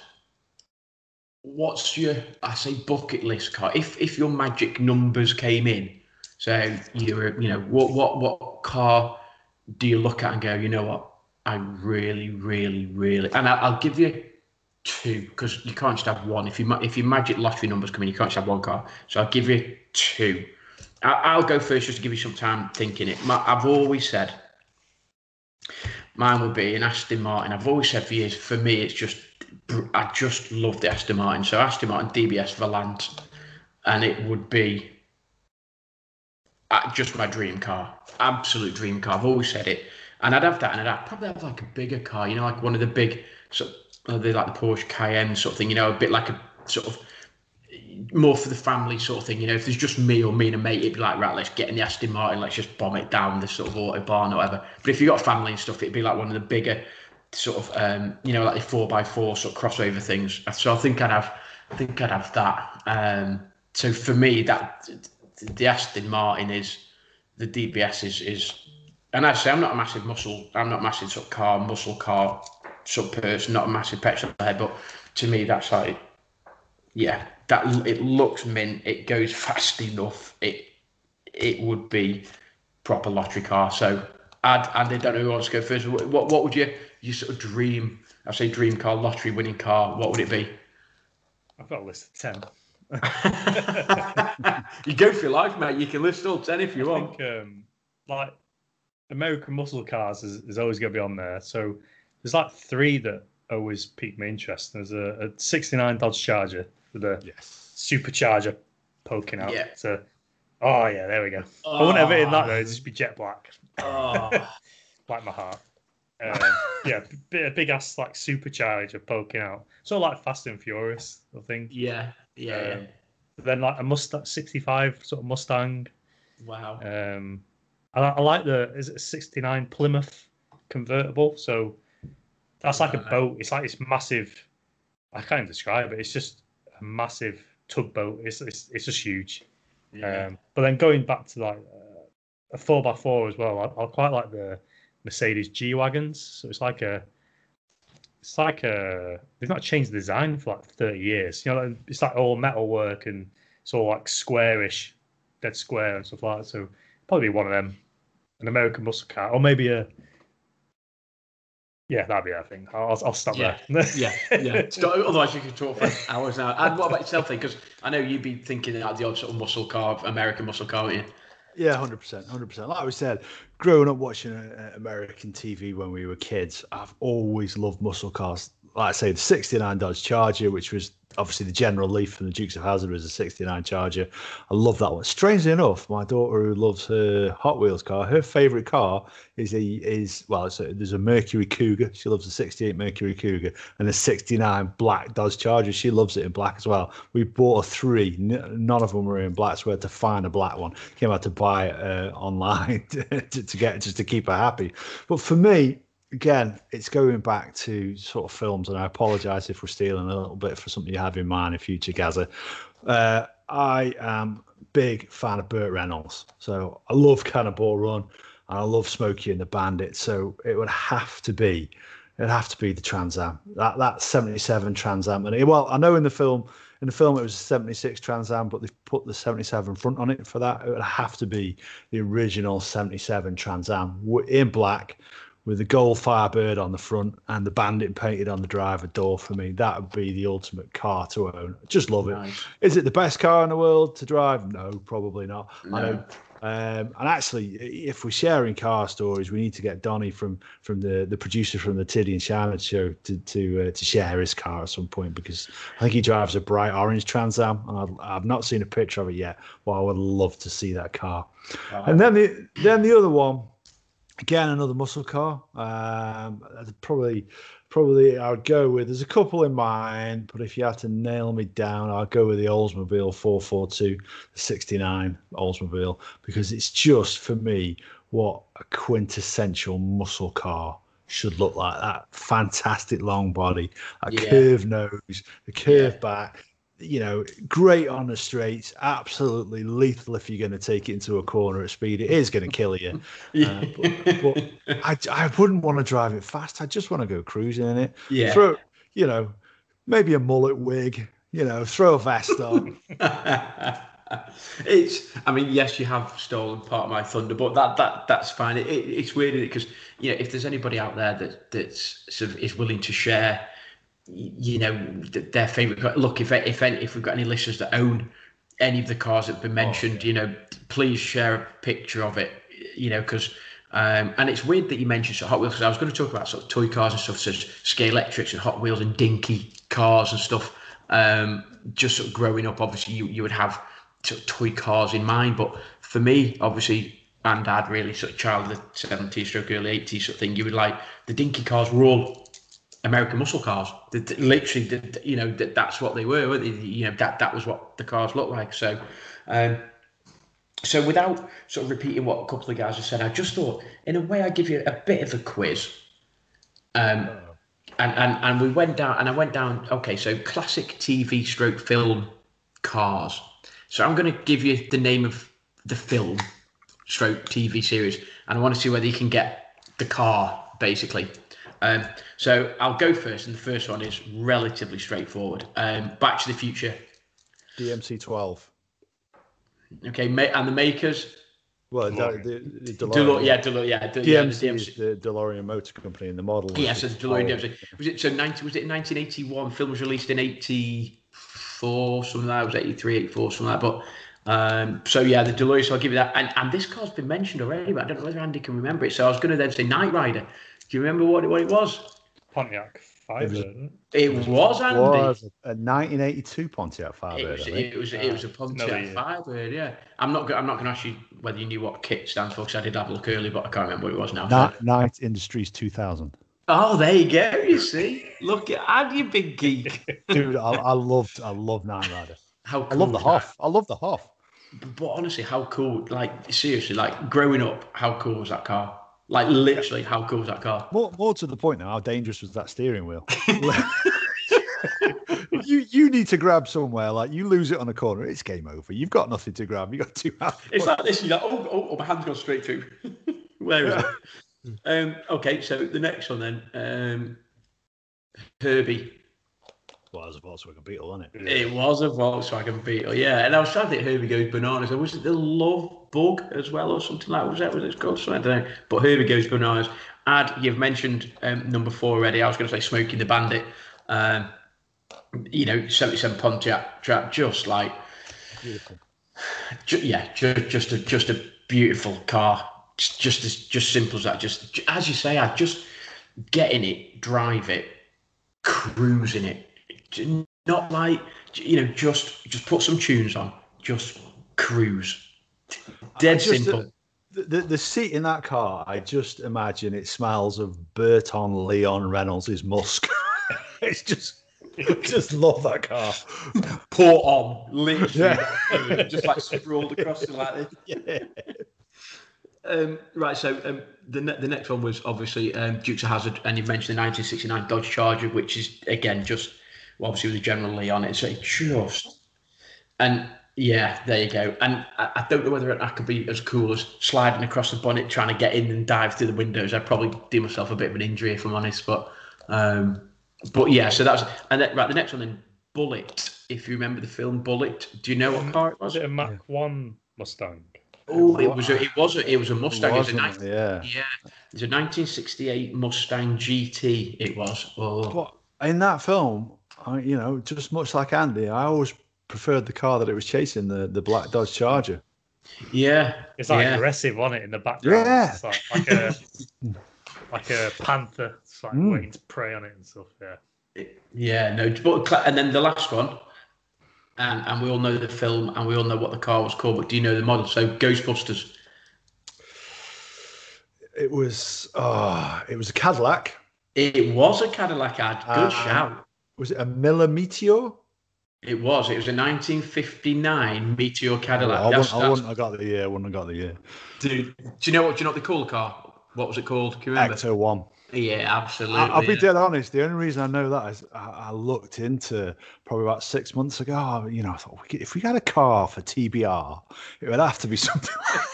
What's your, I say, bucket list car? If your magic numbers came in, so what car do you look at and go, you know what, I really, really, really... And I'll give you two, because you can't just have one. If your magic lottery numbers come in, you can't just have one car. So I'll give you two. I'll go first just to give you some time thinking it. I've always said mine would be an Aston Martin. I've always said for years, for me, it's just... I just love the Aston Martin. So Aston Martin DBS Volante, and it would be... just my dream car, absolute dream car. I've always said it, and I'd have that, and I'd probably have like a bigger car, like one of the big sort of like the Porsche Cayenne sort of thing, a bit like a sort of more for the family sort of thing. If there's just me and a mate, it'd be like, right, let's get in the Aston Martin, let's just bomb it down the sort of autobahn or whatever. But if you got family and stuff, it'd be like one of the bigger sort of like the 4x4 sort of crossover things. So I think I'd have that. So for me, that. The Aston Martin is, the DBS is, and I say I'm not a massive sort of muscle car sort of person, not a massive petrol head, but to me that's like, yeah, that it looks mint, it goes fast enough, it would be proper lottery car. So I don't know who wants to go first. What would your sort of dream? I say dream car, lottery winning car. What would it be? I've got a list of 10. You go for your life, mate. You can list all 10 if you want. Like American muscle cars is always going to be on there. So there's like three that always pique my interest. There's a 69 Dodge Charger with a supercharger poking out. Yeah. So, oh yeah, there we go. I wouldn't have it in that though. It'd just be jet black, like my heart. Yeah, a big ass like supercharger poking out. Sort of like Fast and Furious, I think. Yeah. Then like a Mustang, 65 sort of Mustang. Wow. I like is it a 69 Plymouth convertible? So that's like a boat. It's like this massive. I can't even describe it. It's just a massive tugboat. It's just huge. Yeah. But then going back to like a 4x4 as well, I quite like the Mercedes G wagons. So it's like a. It's like they've not changed the design for like 30 years. It's like all metal work and it's all like squarish, dead square and stuff like that. So probably one of them, an American muscle car, or maybe that'd be it, I think. I'll stop there. Yeah. Otherwise you could talk for hours now. And what about yourself then? Because I know you'd be thinking about the odd sort of muscle car, American muscle car, wouldn't you? Yeah, 100%. Like we said, growing up watching American TV when we were kids, I've always loved muscle cars. Like I say, the 69 Dodge Charger, which was obviously the General Lee from the Dukes of Hazzard, was a 69 Charger. I love that one. Strangely enough, my daughter, who loves her Hot Wheels car, her favourite car there's a Mercury Cougar. She loves the 68 Mercury Cougar and a 69 black Dodge Charger. She loves it in black as well. We bought three. None of them were in black, so we had to find a black one. Came out to buy it online to get just to keep her happy. But for me, again, it's going back to sort of films, and I apologise if we're stealing a little bit for something you have in mind in future, Gazza. I am a big fan of Burt Reynolds. So I love Cannonball Run, and I love Smokey and the Bandit. So it would have to be it'd have to be the Trans Am. That 77 Trans Am. And well, I know in the film it was a 76 Trans Am, but they've put the 77 front on it for that. It would have to be the original 77 Trans Am in black with the gold Firebird on the front and the Bandit painted on the driver door for me. That would be the ultimate car to own. Just love it. Nice. Is it the best car in the world to drive? No, probably not. No. I know. And actually, if we're sharing car stories, we need to get Donnie from the producer from the Tiddy and Shannon show to share his car at some point, because I think he drives a bright orange Trans Am, and I've not seen a picture of it yet, but I would love to see that car. Wow. And then the other one, again, another muscle car. Probably I would go with, there's a couple in mind, but if you had to nail me down, I'd go with the Oldsmobile 442, the 69 Oldsmobile, because it's just, for me, what a quintessential muscle car should look like. That fantastic long body, that curved nose, the curved back. You know, great on the straights, absolutely lethal if you're going to take it into a corner at speed. It is going to kill you. But I wouldn't want to drive it fast. I just want to go cruising in it. Yeah. Throw, you know, maybe a mullet wig, you know, throw a vest on. I mean, yes, you have stolen part of my thunder, but that's fine. It's weird, isn't it? Because, you know, if there's anybody out there that's sort of is willing to share, you know, their favorite car. Look, if we've got any listeners that own any of the cars that've been mentioned, you know, please share a picture of it. You know, because and it's weird that you mentioned Hot Wheels, because I was going to talk about sort of toy cars and stuff, such as Scalextrics and Hot Wheels and dinky cars and stuff. Just sort of growing up, obviously, you would have sort of toy cars in mind, but for me, obviously, and Dad, really sort of child of the 70s, stroke early 80s sort of thing. You would like the dinky cars were all American muscle cars. Literally, you know, that's what they were. Weren't they? You know, that was what the cars looked like. So, so without sort of repeating what a couple of guys have said, I just thought, in a way, I give you a bit of a quiz. And we went down, and I went down. Okay, so classic TV / film cars. So I'm going to give you the name of the film / TV series, and I want to see whether you can get the car, basically. So I'll go first, and the first one is relatively straightforward. Back to the Future. DMC-12. Okay, and the makers? Well, the DeLorean. DMC is the DeLorean Motor Company, and the model. Yes, it's DeLorean DMC. Was it 1981? Film was released in 84, something like that. It was 83, 84, something like that. But, so, yeah, the DeLorean, so I'll give you that. And this car's been mentioned already, but I don't know whether Andy can remember it. So I was going to then say Knight Rider. Do you remember what it was? Pontiac Firebird. It was Andy. It was a 1982 Pontiac Firebird. It was a Pontiac Firebird. Yeah. I'm not going to ask you whether you knew what KIT stands for, because I did have a look earlier, but I can't remember what it was now. Knight Industries 2000. Oh, there you go. You see, look at Andy, you big geek. Dude, I love Knight Rider. How cool, I love the Hoff. I love the Hoff. But honestly, how cool? Like seriously, like growing up, how cool was that car? Like, literally, how cool was that car? More to the point now, how dangerous was that steering wheel? you need to grab somewhere, like, you lose it on a corner, it's game over. You've got nothing to grab. You've got two hands. It's like this, you're like, oh, my hand's gone straight through. Where is it? Okay, so the next one then. Herbie. Well, it was a Volkswagen Beetle, wasn't it? It was a Volkswagen Beetle, yeah. And I was sad that Herbie goes bananas. Or was it the Love Bug as well, or something like that? Was it called? So I don't know. But Herbie goes bananas. Ad, you've mentioned number 4 already. I was going to say Smokey the Bandit. You know, 77 Pontiac Trap, just like beautiful. Just a beautiful car. Just simple as that. Just as you say, Ad, just get in it, drive it, cruise in it. Not like, you know, just put some tunes on, just cruise. Dead simple. The seat in that car, I just imagine it smells of Burton Leon Reynolds' musk. It's just love that car. Pour on, literally, just like sprawled across it like this. Yeah. Right, so the next one was obviously Dukes of Hazzard, and you mentioned the 1969 Dodge Charger, which is again just. Well, obviously, with the General Lee on it, so it just and yeah, there you go. And I don't know whether I could be as cool as sliding across the bonnet, trying to get in and dive through the windows. I'd probably do myself a bit of an injury if I'm honest, but But yeah, so that's, and then, right, the next one then, Bullitt. If you remember the film Bullitt, do you know what car it was? Was it a Mach 1 Mustang? Oh, it was a Mustang. It was a 1968 Mustang GT. It was. Oh. But in that film, just much like Andy, I always preferred the car that it was chasing, the black Dodge Charger. Yeah, it's like aggressive on it in the background. Yeah, it's like a panther, it's like waiting to prey on it and stuff. Yeah. And then the last one, and we all know the film and we all know what the car was called, but do you know the model? So Ghostbusters. It was a Cadillac. It was a Cadillac ad. Good shout. Was it a Miller Meteor? It was a 1959 Meteor Cadillac. I wouldn't have got the year. Dude, do you know what they call the car? What was it called? Can you remember? Ecto 1. Yeah, absolutely. I'll be dead honest. The only reason I know that is I looked into probably about 6 months ago. I thought if we had a car for TBR, it would have to be something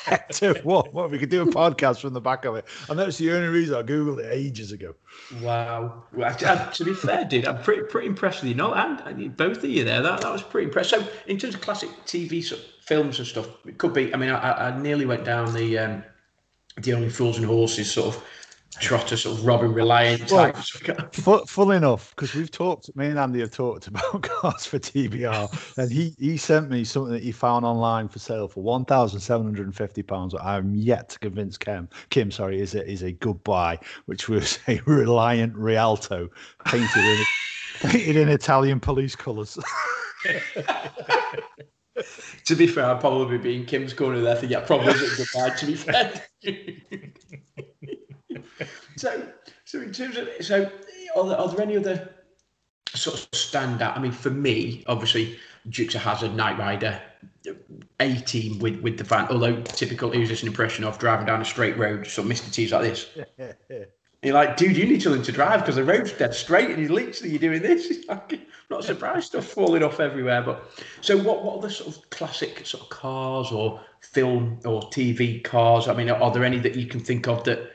like that. What we could do a podcast from the back of it, and that's the only reason I googled it ages ago. Wow. Well, to be fair, dude, I'm pretty impressed with you. And both of you there. That was pretty impressive. So, in terms of classic TV films and stuff, it could be. I mean, I nearly went down the Only Fools and Horses sort of. Trotter, sort of Robin Reliant type. Well, full enough, because me and Andy have talked about cars for TBR, and he sent me something that he found online for sale for £1,750 that I'm yet to convince Kim is a good buy, which was a Reliant Rialto painted in Italian police colours. To be fair, I'd probably be in Kim's corner there thinking, probably isn't a good buy, to be fair. So in terms of, are there any other sort of standout? I mean, for me, obviously, Dukes of Hazzard, Knight Rider, 18 with the van. Although typical, it was just an impression of driving down a straight road. So Mr. T's like this. You're like, dude, you need to learn to drive because the road's dead straight, and you're doing this. Like, I'm not surprised stuff falling off everywhere. But so, what are the sort of classic sort of cars or film or TV cars? I mean, are there any that you can think of that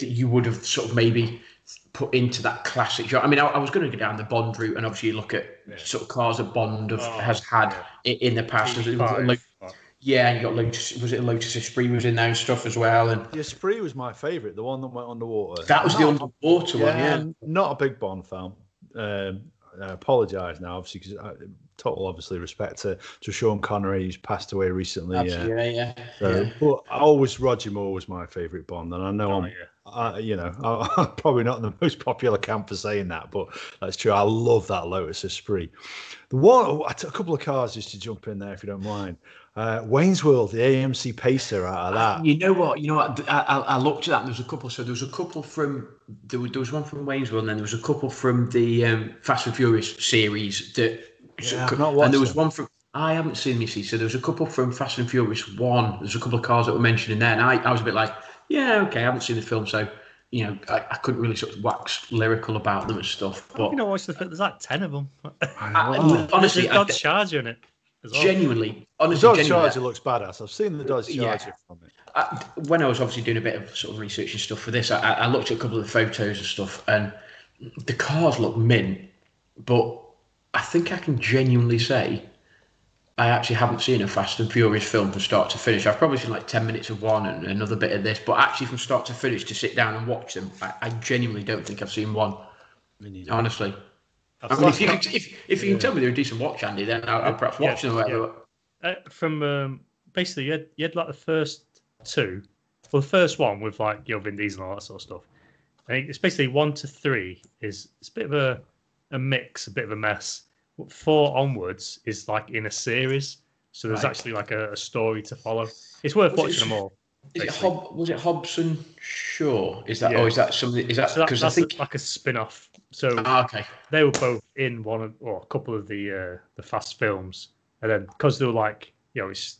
you would have sort of maybe put into that classic genre? I mean, I was going to go down the Bond route, and obviously you look at sort of cars that Bond has had in the past. And you got Lotus. Was it Lotus Esprit was in there and stuff as well? And the Esprit was my favourite, the one that went underwater. That was the underwater one. Not a big Bond fan. I apologise now, obviously, because total, obviously, respect to Sean Connery, who's passed away recently. But Roger Moore was my favourite Bond, and I know I'm probably not in the most popular camp for saying that, but that's true. I love that Lotus Esprit. A couple of cars just to jump in there, if you don't mind. Wayne's World, the AMC Pacer out of that. You know what? I looked at that, and there was a couple. So there was one from Wayne's World, and then there was a couple from the Fast and Furious series that. I haven't seen them. So there was a couple from Fast and Furious 1. There's a couple of cars that were mentioned in there, and I was a bit like, I haven't seen the film, so I couldn't really sort of wax lyrical about them and stuff. But you know, watch the film. There's like 10 of them. Honestly, there's a Dodge Charger in it. Honestly, the Dodge Charger looks badass. I've seen the Dodge Charger from it. When I was obviously doing a bit of sort of research and stuff for this, I looked at a couple of the photos and stuff, and the cars look mint, but I think I can genuinely say I actually haven't seen a Fast and Furious film from start to finish. I've probably seen like 10 minutes of one and another bit of this, but actually from start to finish to sit down and watch them, I genuinely don't think I've seen one. Honestly. If you can tell me they're a decent watch, Andy, then I'll perhaps watch them. Yeah. Basically, you had like the first two. Well, the first one with like Vin Diesel and all that sort of stuff. I think it's basically 1 to 3 it's a bit of a mix, a bit of a mess. 4 onwards is like in a series, so there's actually like a story to follow. It's worth watching them all. Was it Hobbs and Shaw? Is that or is that something? Is that because I think like a spin-off? So they were both in a couple of the Fast films, and then because they were like it's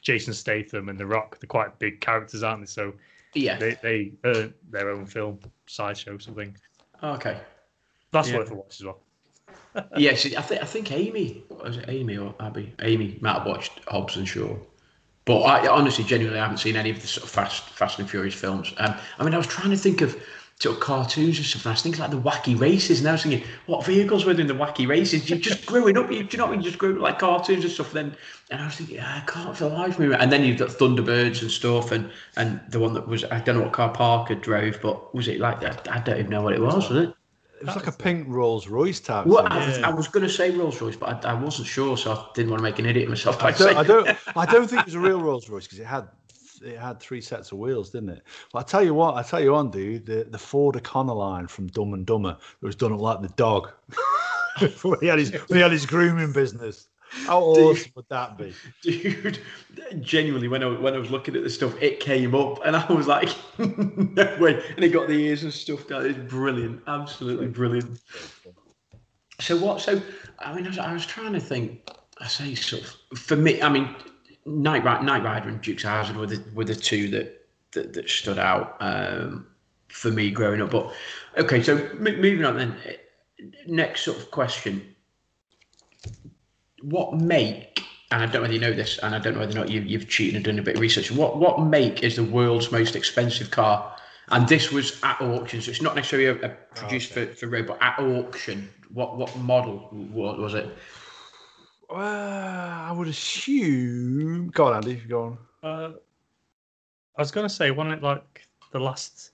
Jason Statham and The Rock, they're quite big characters, aren't they? So they earned their own film, sideshow something. Okay, that's worth a watch as well. Yes, I think Amy, was it Amy or Abby? Amy might have watched Hobbs and Shaw, but I honestly, genuinely, haven't seen any of the sort of Fast and Furious films. I mean, I was trying to think of sort of cartoons and stuff. And I was thinking like the Wacky Races, and I was thinking, what vehicles were doing the Wacky Races? You're just growing up, do you know what I mean? Just growing up like cartoons and stuff. Then, and I was thinking, I can't for the life of me. And then you've got Thunderbirds and stuff, and the one that was, I don't know what car Parker drove, but was it like that? I don't even know what it was, was it? It was like a pink Rolls Royce type. Well, I was going to say Rolls Royce, but I wasn't sure, so I didn't want to make an idiot of myself. I don't think it was a real Rolls Royce because it had three sets of wheels, didn't it? But I tell you on, dude, the Ford Econoline from Dumb and Dumber that was done up like the dog. when he had his grooming business. How awesome would that be? Dude, genuinely, when I was looking at the stuff, it came up and I was like, no way. And it got the ears and stuff. That is brilliant. Absolutely brilliant. So I mean, I was trying to think, I say stuff. For me, I mean, Knight Rider and Dukes of Hazzard were the two that stood out for me growing up. But, okay, so moving on then. Next sort of question. What make, and I don't know whether you know this, and I don't know whether or not you've cheated and done a bit of research, what make is the world's most expensive car? And this was at auction, so it's not necessarily produced for road, but at auction, what model was it? I would assume... Go on, Andy, go on. I was going to say, wasn't it like the last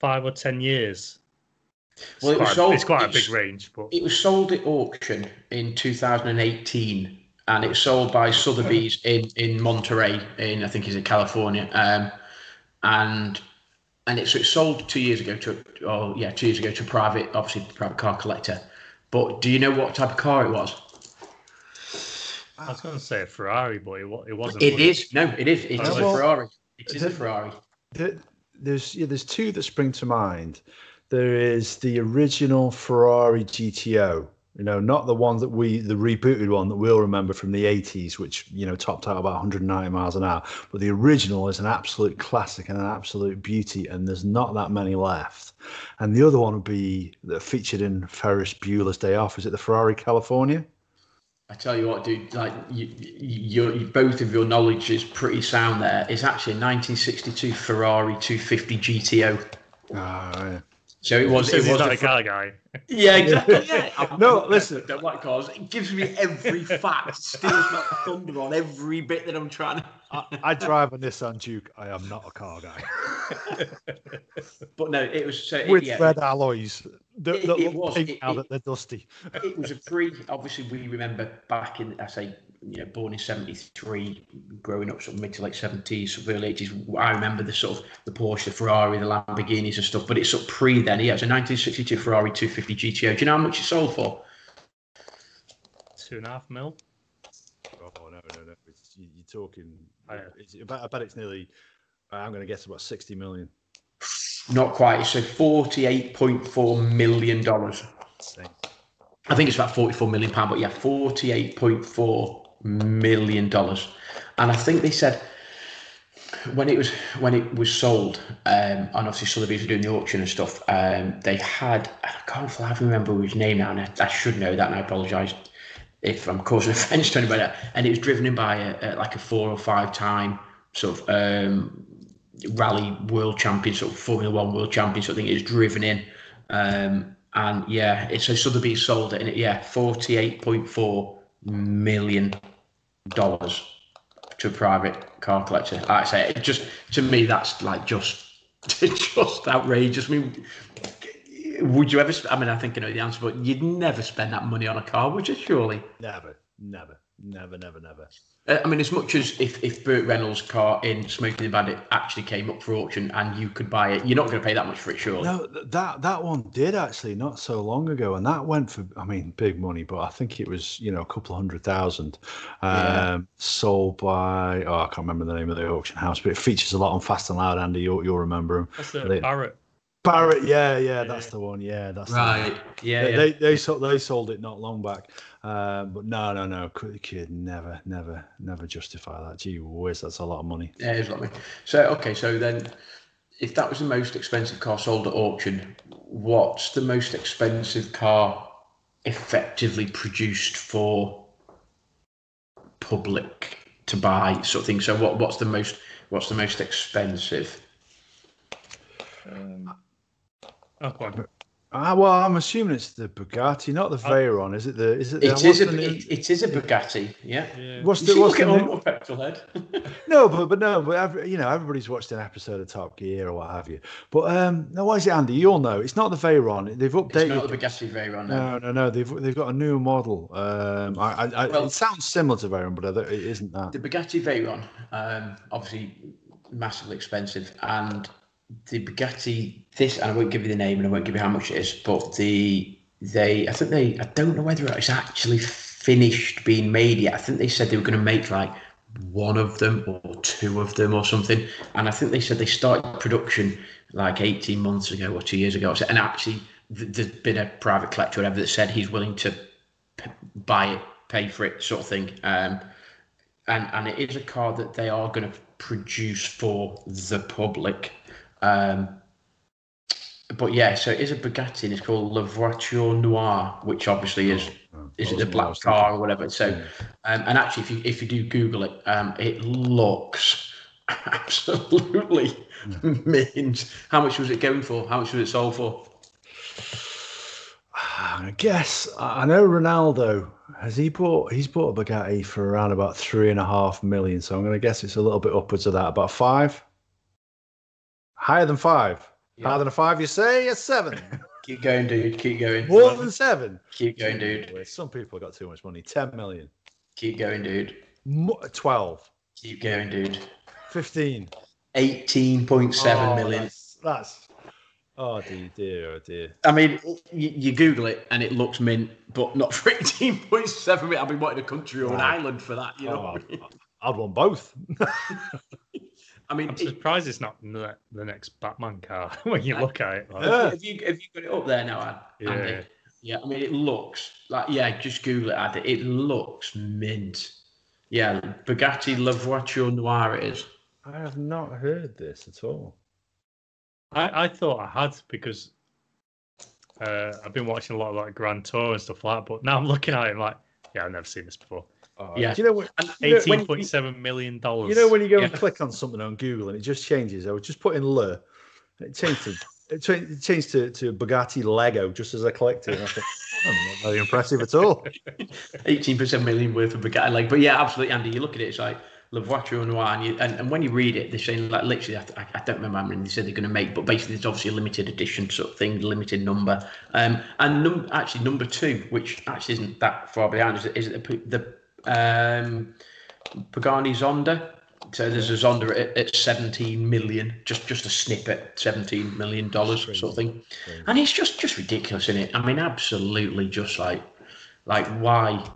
5 or 10 years? Well, it's quite a big range. But it was sold at auction in 2018, and it was sold by Sotheby's in Monterey, in I think it's in California, and it sold 2 years ago to a private car collector. But do you know what type of car it was? I was going to say a Ferrari, but it wasn't. It is. It is a Ferrari. It is a Ferrari. There's two that spring to mind. There is the original Ferrari GTO, you know, not the one the rebooted one that we'll remember from the 80s, which, you know, topped out about 190 miles an hour. But the original is an absolute classic and an absolute beauty, and there's not that many left. And the other one would be that featured in Ferris Bueller's Day Off. Is it the Ferrari California? I tell you what, dude, like you, both of your knowledge is pretty sound there. It's actually a 1962 Ferrari 250 GTO. Oh, yeah. So it was not a car guy. Yeah, exactly. Yeah. No, listen. I don't like cars. It gives me every fact. Steals my thunder on every bit that I'm trying to. I drive a Nissan Duke. I am not a car guy. But no, it was red alloys. They're dusty. It was a pre. Obviously, we remember back in. I say, you know, born in 73, growing up sort of mid to late 70s, sort of early 80s. I remember the sort of the Porsche, the Ferrari, the Lamborghinis and stuff. But it's sort of pre then. Yeah, it's a 1962 Ferrari 250 GTO. Do you know how much it sold for? $2.5 million. Oh no! You're talking. I bet it's nearly. I'm going to guess about $60 million. Not quite. It's a $48.4 million. I think it's about £44 million, but yeah, $48.4 million. And I think they said when it was sold, and obviously Sotheby's were doing the auction and stuff. They had, I can't for life remember his name now, and I should know that, and I apologise if I'm causing offence to anybody. And it was driven in by a 4 or 5 time sort of rally world champion, sort of Formula One world champion. So I think it was driven in. And yeah, it's a Sotheby's sold it, and it, yeah, $48.4 million to a private car collector. Like I say, it just to me, that's like just outrageous. I mean, would you ever? I mean, I think I know the answer, but you'd never spend that money on a car, would you? Surely, never. I mean, as much as if Burt Reynolds' car in Smokey and the Bandit actually came up for auction and you could buy it, you're not going to pay that much for it, surely. No, that one did actually not so long ago, and that went for, I mean, big money, but I think it was, you know, a couple $100,000 sold by, I can't remember the name of the auction house, but it features a lot on Fast and Loud, Andy, you'll remember him. That's the Barrett, yeah, that's the one. Yeah, that's right. They sold it not long back, but no, could never justify that. Gee whiz, that's a lot of money. Yeah, it's a lot of money. So okay, so then, if that was the most expensive car sold at auction, what's the most expensive car effectively produced for public to buy, sort of thing? So what's the most expensive? Okay. Well, I'm assuming it's the Bugatti, not the Veyron. Is it the? Is it? The, it is a Bugatti. Yeah. What's the petrol head? But you know, everybody's watched an episode of Top Gear or what have you. But now, why is it, Andy? You'll know. It's not the Veyron. They've updated. It's not the Bugatti Veyron. No. They've got a new model. It sounds similar to Veyron, but it isn't that. The Bugatti Veyron, obviously, massively expensive, and the Bugatti, and I won't give you the name and I won't give you how much it is, but I don't know whether it's actually finished being made yet. I think they said they were going to make like one of them or two of them or something, and I think they said they started production like 18 months ago or 2 years ago, and actually there's been a private collector or whatever that said he's willing to buy it, pay for it, sort of thing. And it is a car that they are going to produce for the public. So it is a Bugatti, and it's called La Voiture Noire, which obviously is it the black car or whatever. So, and actually, if you do Google it, it looks absolutely mint. How much was it going for? How much was it sold for? I guess I know Ronaldo. He's bought a Bugatti for around about $3.5 million. So I'm going to guess it's a little bit upwards of that, about five. Higher than five. Yeah. Higher than a five, you say? It's seven. Keep going, dude. Keep going. More than seven. Keep going, dude. Some people have got too much money. 10 million. Keep going, dude. 12. Keep going, dude. 15. 18.7 million. That's Oh dear! I mean, you Google it and it looks mint, but not for 18.7 million. I'd be wanting a country or an island for that, you know. I'd want both. I mean, I'm surprised it's not the next Batman car when you look at it. Like. Have you got it up there now, Andy? Yeah. I mean, it looks like just Google it, Andy. It looks mint. Yeah, Bugatti La Voiture Noire. It is. I have not heard this at all. I thought I had, because I've been watching a lot of like Grand Tour and stuff like that, but now I'm looking at it like, I've never seen this before. Do you know what? $18.7 million. You know when you go and click on something on Google and it just changes. I was just putting Le, it changed to Bugatti Lego just as I clicked it. And I thought, not very impressive at all. 18.7 million worth of Bugatti Lego, but yeah, absolutely, Andy. You look at it, it's like La Voiture Noire, and when you read it, they're saying, like, literally, I don't remember how many they said they're going to make, but basically it's obviously a limited edition sort of thing, limited number. Actually, number two, which actually isn't that far behind, is the Pagani Zonda. So there's a Zonda at 17 million, just a snippet, $17 million sort of thing. And it's just ridiculous, isn't it? I mean, absolutely just like why?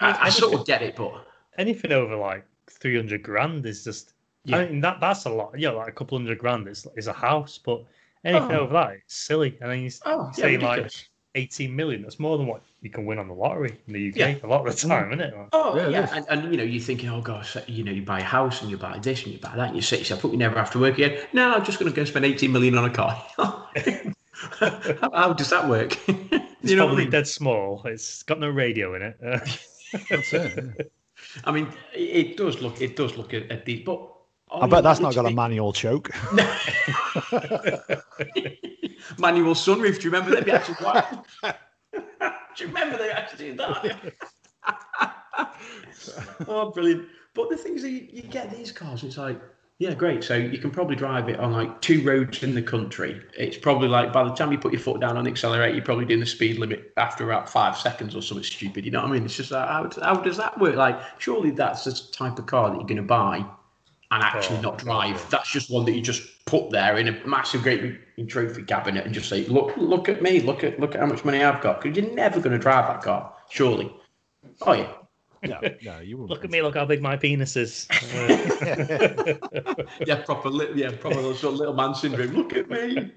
I sort of get it, but... Anything over like 300 grand is just, I mean, that's a lot. Yeah, like a couple hundred grand is a house, but anything over that, it's silly. And then you say like 18 million, that's more than what you can win on the lottery in the UK a lot of the time, isn't it? Like, and you know, you're thinking, oh gosh, you know, you buy a house and you buy this and you buy that, and you sit yourself up, you never have to work again. No, I'm just going to go spend 18 million on a car. How does that work? It's probably dead small, it's got no radio in it. That's it. I mean, it does look at these, but I bet that's not got a manual choke. Manual sunroof. Do you remember they actually? Do you remember they actually did that? Oh, brilliant! But the thing is, you get these cars, it's like, yeah, great. So you can probably drive it on like two roads in the country. It's probably like by the time you put your foot down on the accelerator, you're probably doing the speed limit after about 5 seconds or something stupid. You know what I mean? It's just like, how does that work? Like, surely that's the type of car that you're going to buy and actually not drive. Yeah. That's just one that you just put there in a massive great trophy cabinet and just say, look at me, look at how much money I've got. Because you're never going to drive that car, surely. Oh yeah. No, you wouldn't. Look at me, look how big my penis is. proper little man syndrome. Look at me.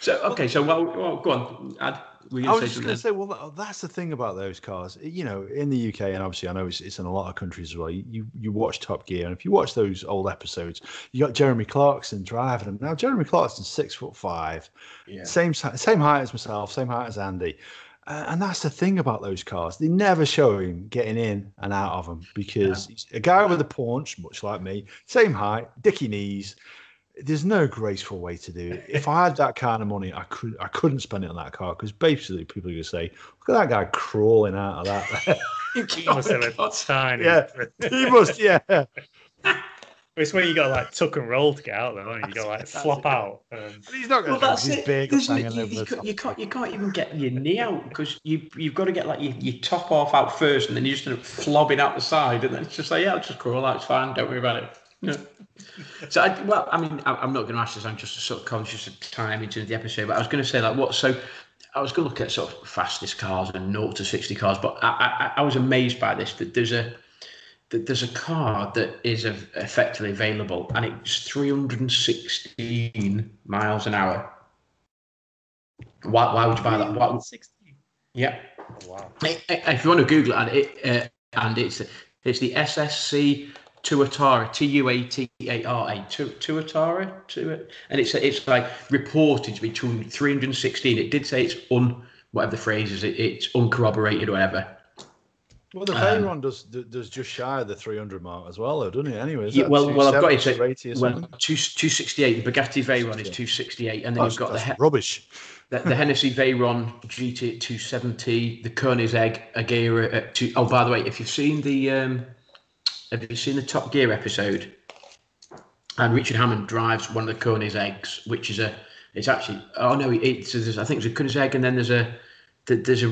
So, okay, so well go on. I was just going to say, well, that's the thing about those cars. You know, in the UK, and obviously I know it's in a lot of countries as well, you watch Top Gear, and if you watch those old episodes, you got Jeremy Clarkson driving them. Now, Jeremy Clarkson's 6'5", same height as myself, same height as Andy. And that's the thing about those cars. They never show him getting in and out of them because he's a guy with a paunch, much like me, same height, dicky knees, There's no graceful way to do it. If I had that kind of money, I couldn't spend it on that car, because basically people are going to say, look at that guy crawling out of that. He must have a tiny. Yeah, he must. Yeah. It's when you got like tuck and roll to get out there, don't you? You got like flop out. He's not going to his big hanging over the top. You can't even get your knee out, because you've got to get like your top off out first, and then you just end up flobbing out the side, and then it's just like, yeah, I'll just crawl out. It's fine. Don't worry about it. No. So, I'm not going to ask this. I'm just sort of conscious of time into the episode. But I was going to say, like, what? So, I was going to look at sort of fastest cars and 0 to 60 cars. But I was amazed by this, that there's a car that is effectively available, and it's 316 miles an hour. Why would you buy that? 316. Yeah. Wow. If you want to Google it, and it's the SSC. Tuatara, Tuatara, Tuatara, and it's like reported to be 316. It did say it's whatever the phrase is, it's uncorroborated or whatever. Well, the Veyron one does just shy of the 300 mark as well, though, doesn't it? Anyway, yeah, well, I've got it. So, well, 268. The Bugatti Veyron is 268, and then you've got the rubbish. The Hennessy Veyron GT 270. The Koenigsegg Agera at 2. Oh, by the way, if you've seen the Have you seen the Top Gear episode? And Richard Hammond drives one of the Koenigsegg's, which is I think it's a Koenigsegg, and then there's a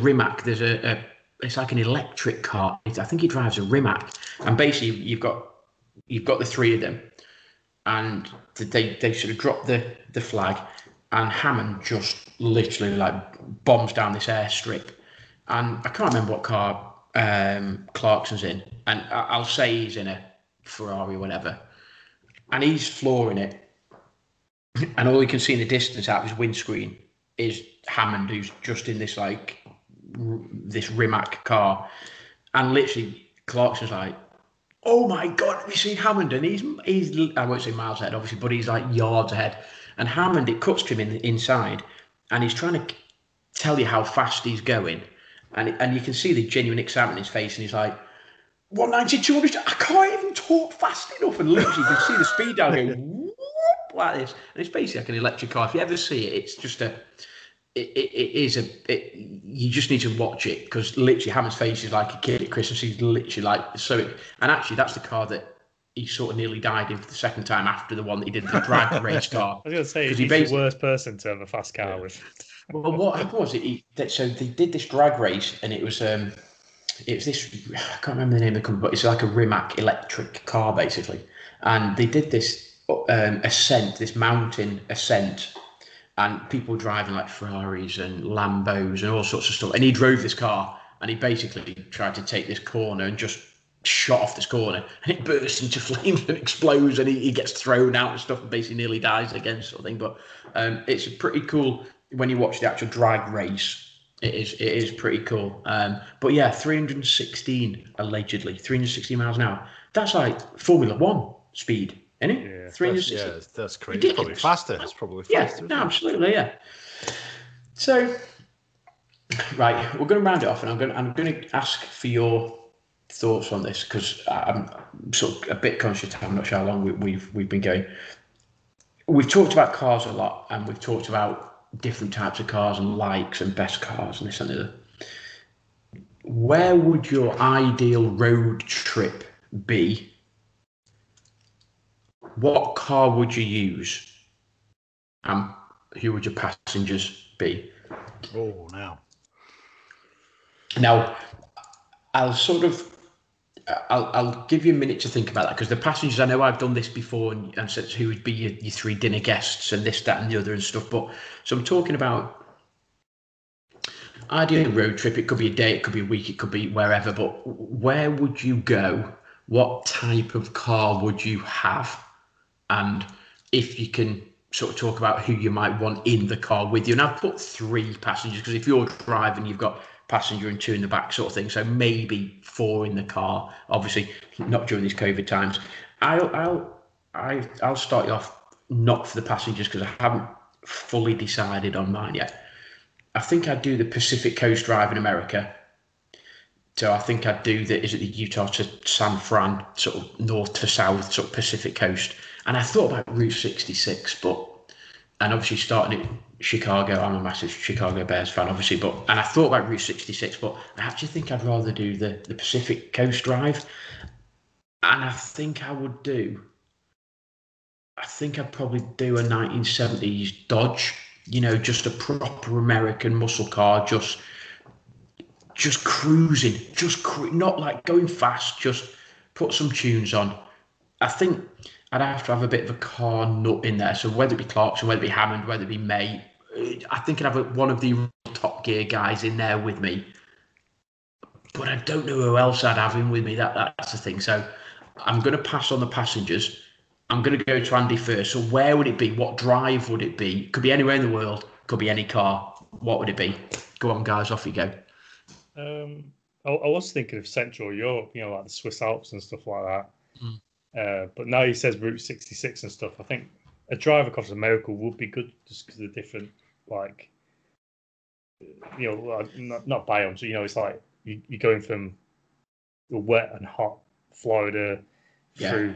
Rimac, it's like an electric car. I think he drives a Rimac, and basically you've got the three of them, and they sort of drop the flag, and Hammond just literally like bombs down this airstrip, and I can't remember what car Clarkson's in, and I'll say he's in a Ferrari, whatever, and he's flooring it, and all you can see in the distance out of his windscreen is Hammond, who's just in this like this Rimac car, and literally Clarkson's like, oh my god, have you seen Hammond? And he's I won't say miles ahead, obviously, but he's like yards ahead, and Hammond, it cuts to him inside, and he's trying to tell you how fast he's going. And you can see the genuine excitement in his face, and he's like, 192, I can't even talk fast enough. And literally, you can see the speed down going whoop, like this. And it's basically like an electric car. If you ever see it, it's just you just need to watch it, because literally Hammond's face is like a kid at Christmas. He's literally like, and actually that's the car that he sort of nearly died in for the second time after the one that he did the drag race car. I was going to say, he's the worst person to have a fast car with. Well, what happened was so they did this drag race, and it was this, I can't remember the name of the company, but it's like a Rimac electric car basically, and they did this ascent, this mountain ascent, and people driving like Ferraris and Lambos and all sorts of stuff, and he drove this car, and he basically tried to take this corner and just shot off this corner, and it bursts into flames and explodes, and he gets thrown out and stuff, and basically nearly dies again, sort of thing. But it's a pretty cool. When you watch the actual drag race, it is pretty cool. But yeah, 316 allegedly, 316 miles an hour. That's like Formula One speed, isn't it? Yeah, 316. That's crazy. It's probably faster. Yeah, no, absolutely, yeah. So, right, we're going to round it off, and I'm going to ask for your thoughts on this, because I'm sort of a bit conscious. I'm not sure how long we've been going. We've talked about cars a lot, and we've talked about different types of cars and likes and best cars and this and the other. Where would your ideal road trip be? What car would you use? And who would your passengers be? Oh, now I'll give you a minute to think about that, because the passengers, I know I've done this before and said who would be your three dinner guests and this, that and the other and stuff. But so I'm talking about ideal road trip. It could be a day, it could be a week, it could be wherever, but where would you go? What type of car would you have? And if you can sort of talk about who you might want in the car with you. And I've put three passengers, because if you're driving, you've got passenger and two in the back, sort of thing, so maybe four in the car, obviously not during these COVID times. I'll start you off, not for the passengers, because I haven't fully decided on mine yet. I think I'd do the Pacific Coast Drive in America, So I think I'd do the, is it the Utah to San Fran, sort of north to south, sort of Pacific coast. And I thought about Route 66, but, and obviously starting at Chicago, I'm a massive Chicago Bears fan, obviously, but, and I thought about Route 66, but I actually think I'd rather do the Pacific Coast Drive. And I think I would do, I think I'd probably do a 1970s Dodge, you know, just a proper American muscle car, just cruising, not like going fast, just put some tunes on. I think I'd have to have a bit of a car nut in there. So whether it be Clarkson, whether it be Hammond, whether it be May, I think I'd have one of the Top Gear guys in there with me. But I don't know who else I'd have him with me. That's the thing. So I'm going to pass on the passengers. I'm going to go to Andy first. So where would it be? What drive would it be? Could be anywhere in the world. Could be any car. What would it be? Go on, guys. Off you go. I was thinking of Central Europe, you know, like the Swiss Alps and stuff like that. Mm. But now he says Route 66 and stuff. I think a drive across America would be good just because of the different, like, you know, not biomes. You know, it's like you're going from the wet and hot Florida through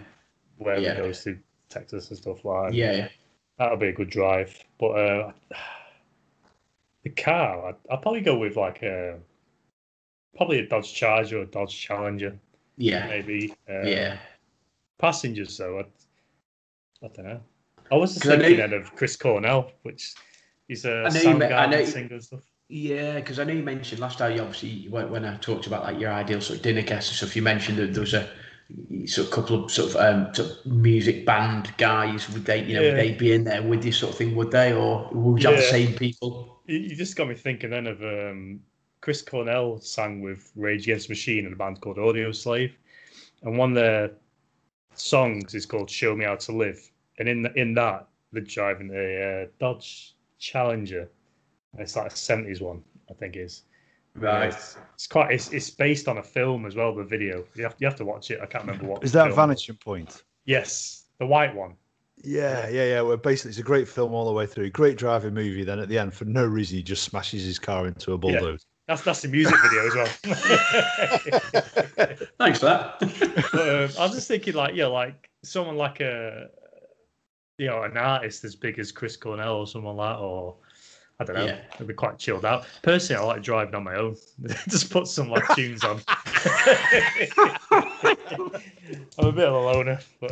wherever it goes to Texas and stuff like that. Yeah. That would be a good drive. But the car, I'd probably go with like probably a Dodge Charger or a Dodge Challenger. Yeah. Maybe. Passengers, though, I don't know. I was just thinking of Chris Cornell, which is a Soundgarden singer and stuff. Yeah, because I know you mentioned last time, obviously, when I talked about like your ideal sort of dinner guest and stuff, you mentioned that there was a sort of couple of sort of music band guys. Would they, you know, would they be in there with you, sort of thing? Would they, or would you have the same people? You just got me thinking then of Chris Cornell sang with Rage Against the Machine in a band called Audio Slave, and one of their songs is called "Show Me How to Live," and in that they're driving a Dodge Challenger. It's like a 70s one, I think it is. Right. It's based on a film as well, the video. You have to watch it. I can't remember what. Is that Vanishing Point? Yes, the white one. Yeah. Well, basically, it's a great film all the way through. Great driving movie. Then at the end, for no reason, he just smashes his car into a bulldozer. Yeah. That's the music video as well. Thanks for that. But, I was just thinking, like, yeah, like someone like a, you know, an artist as big as Chris Cornell or someone like that, or. I don't know. Yeah. It'd be quite chilled out. Personally, I like driving on my own. Just put some like tunes on. I'm a bit of a loner, but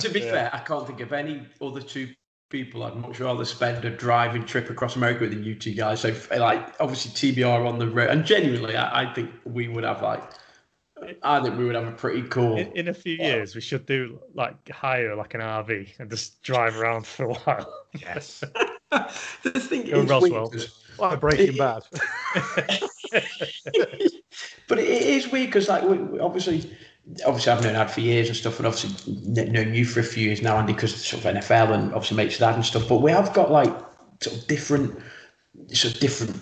to be fair, I can't think of any other two people I'd much rather spend a driving trip across America than you two guys. So, like, obviously TBR on the road, and genuinely, I think we would have like. I think we would have a pretty cool. In a few years, we should do like hire like an RV and just drive around for a while. Yes. The thing is, Roswell. Like Breaking Bad. But it is weird because, like, we obviously, I've known Ad for years and stuff, and obviously known you for a few years now, Andy, because sort of NFL and obviously mates with Ad and stuff. But we have got like sort of different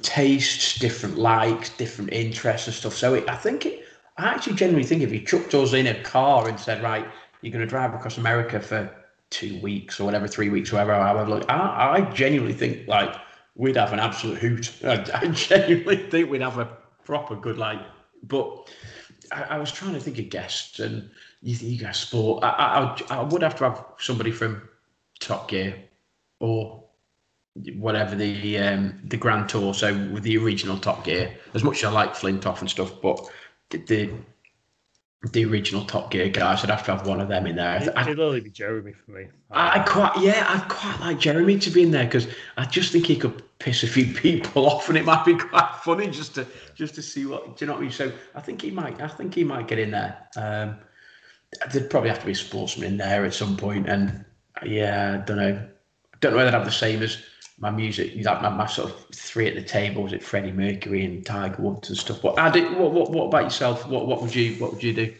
tastes, different likes, different interests and stuff. So I actually genuinely think if you chucked us in a car and said, right, you're going to drive across America for 2 weeks or whatever, 3 weeks, whatever, however, I genuinely think like we'd have an absolute hoot. I genuinely think we'd have a proper good like. But I was trying to think of guests, and you guys sport. I would have to have somebody from Top Gear or whatever the Grand Tour. So with the original Top Gear, as much as I like Flintoff and stuff, but the original Top Gear guys, I'd have to have one of them in there. It'd only be Jeremy for me. I'd quite like Jeremy to be in there because I just think he could piss a few people off, and it might be quite funny just to see what. Do you know what I mean? So I think he might get in there. There'd probably have to be a sportsman in there at some point, and I don't know whether I'd have the same as my music, like my sort of three at the table, was it Freddie Mercury and Tiger Woods and stuff. But what about yourself? What would you do?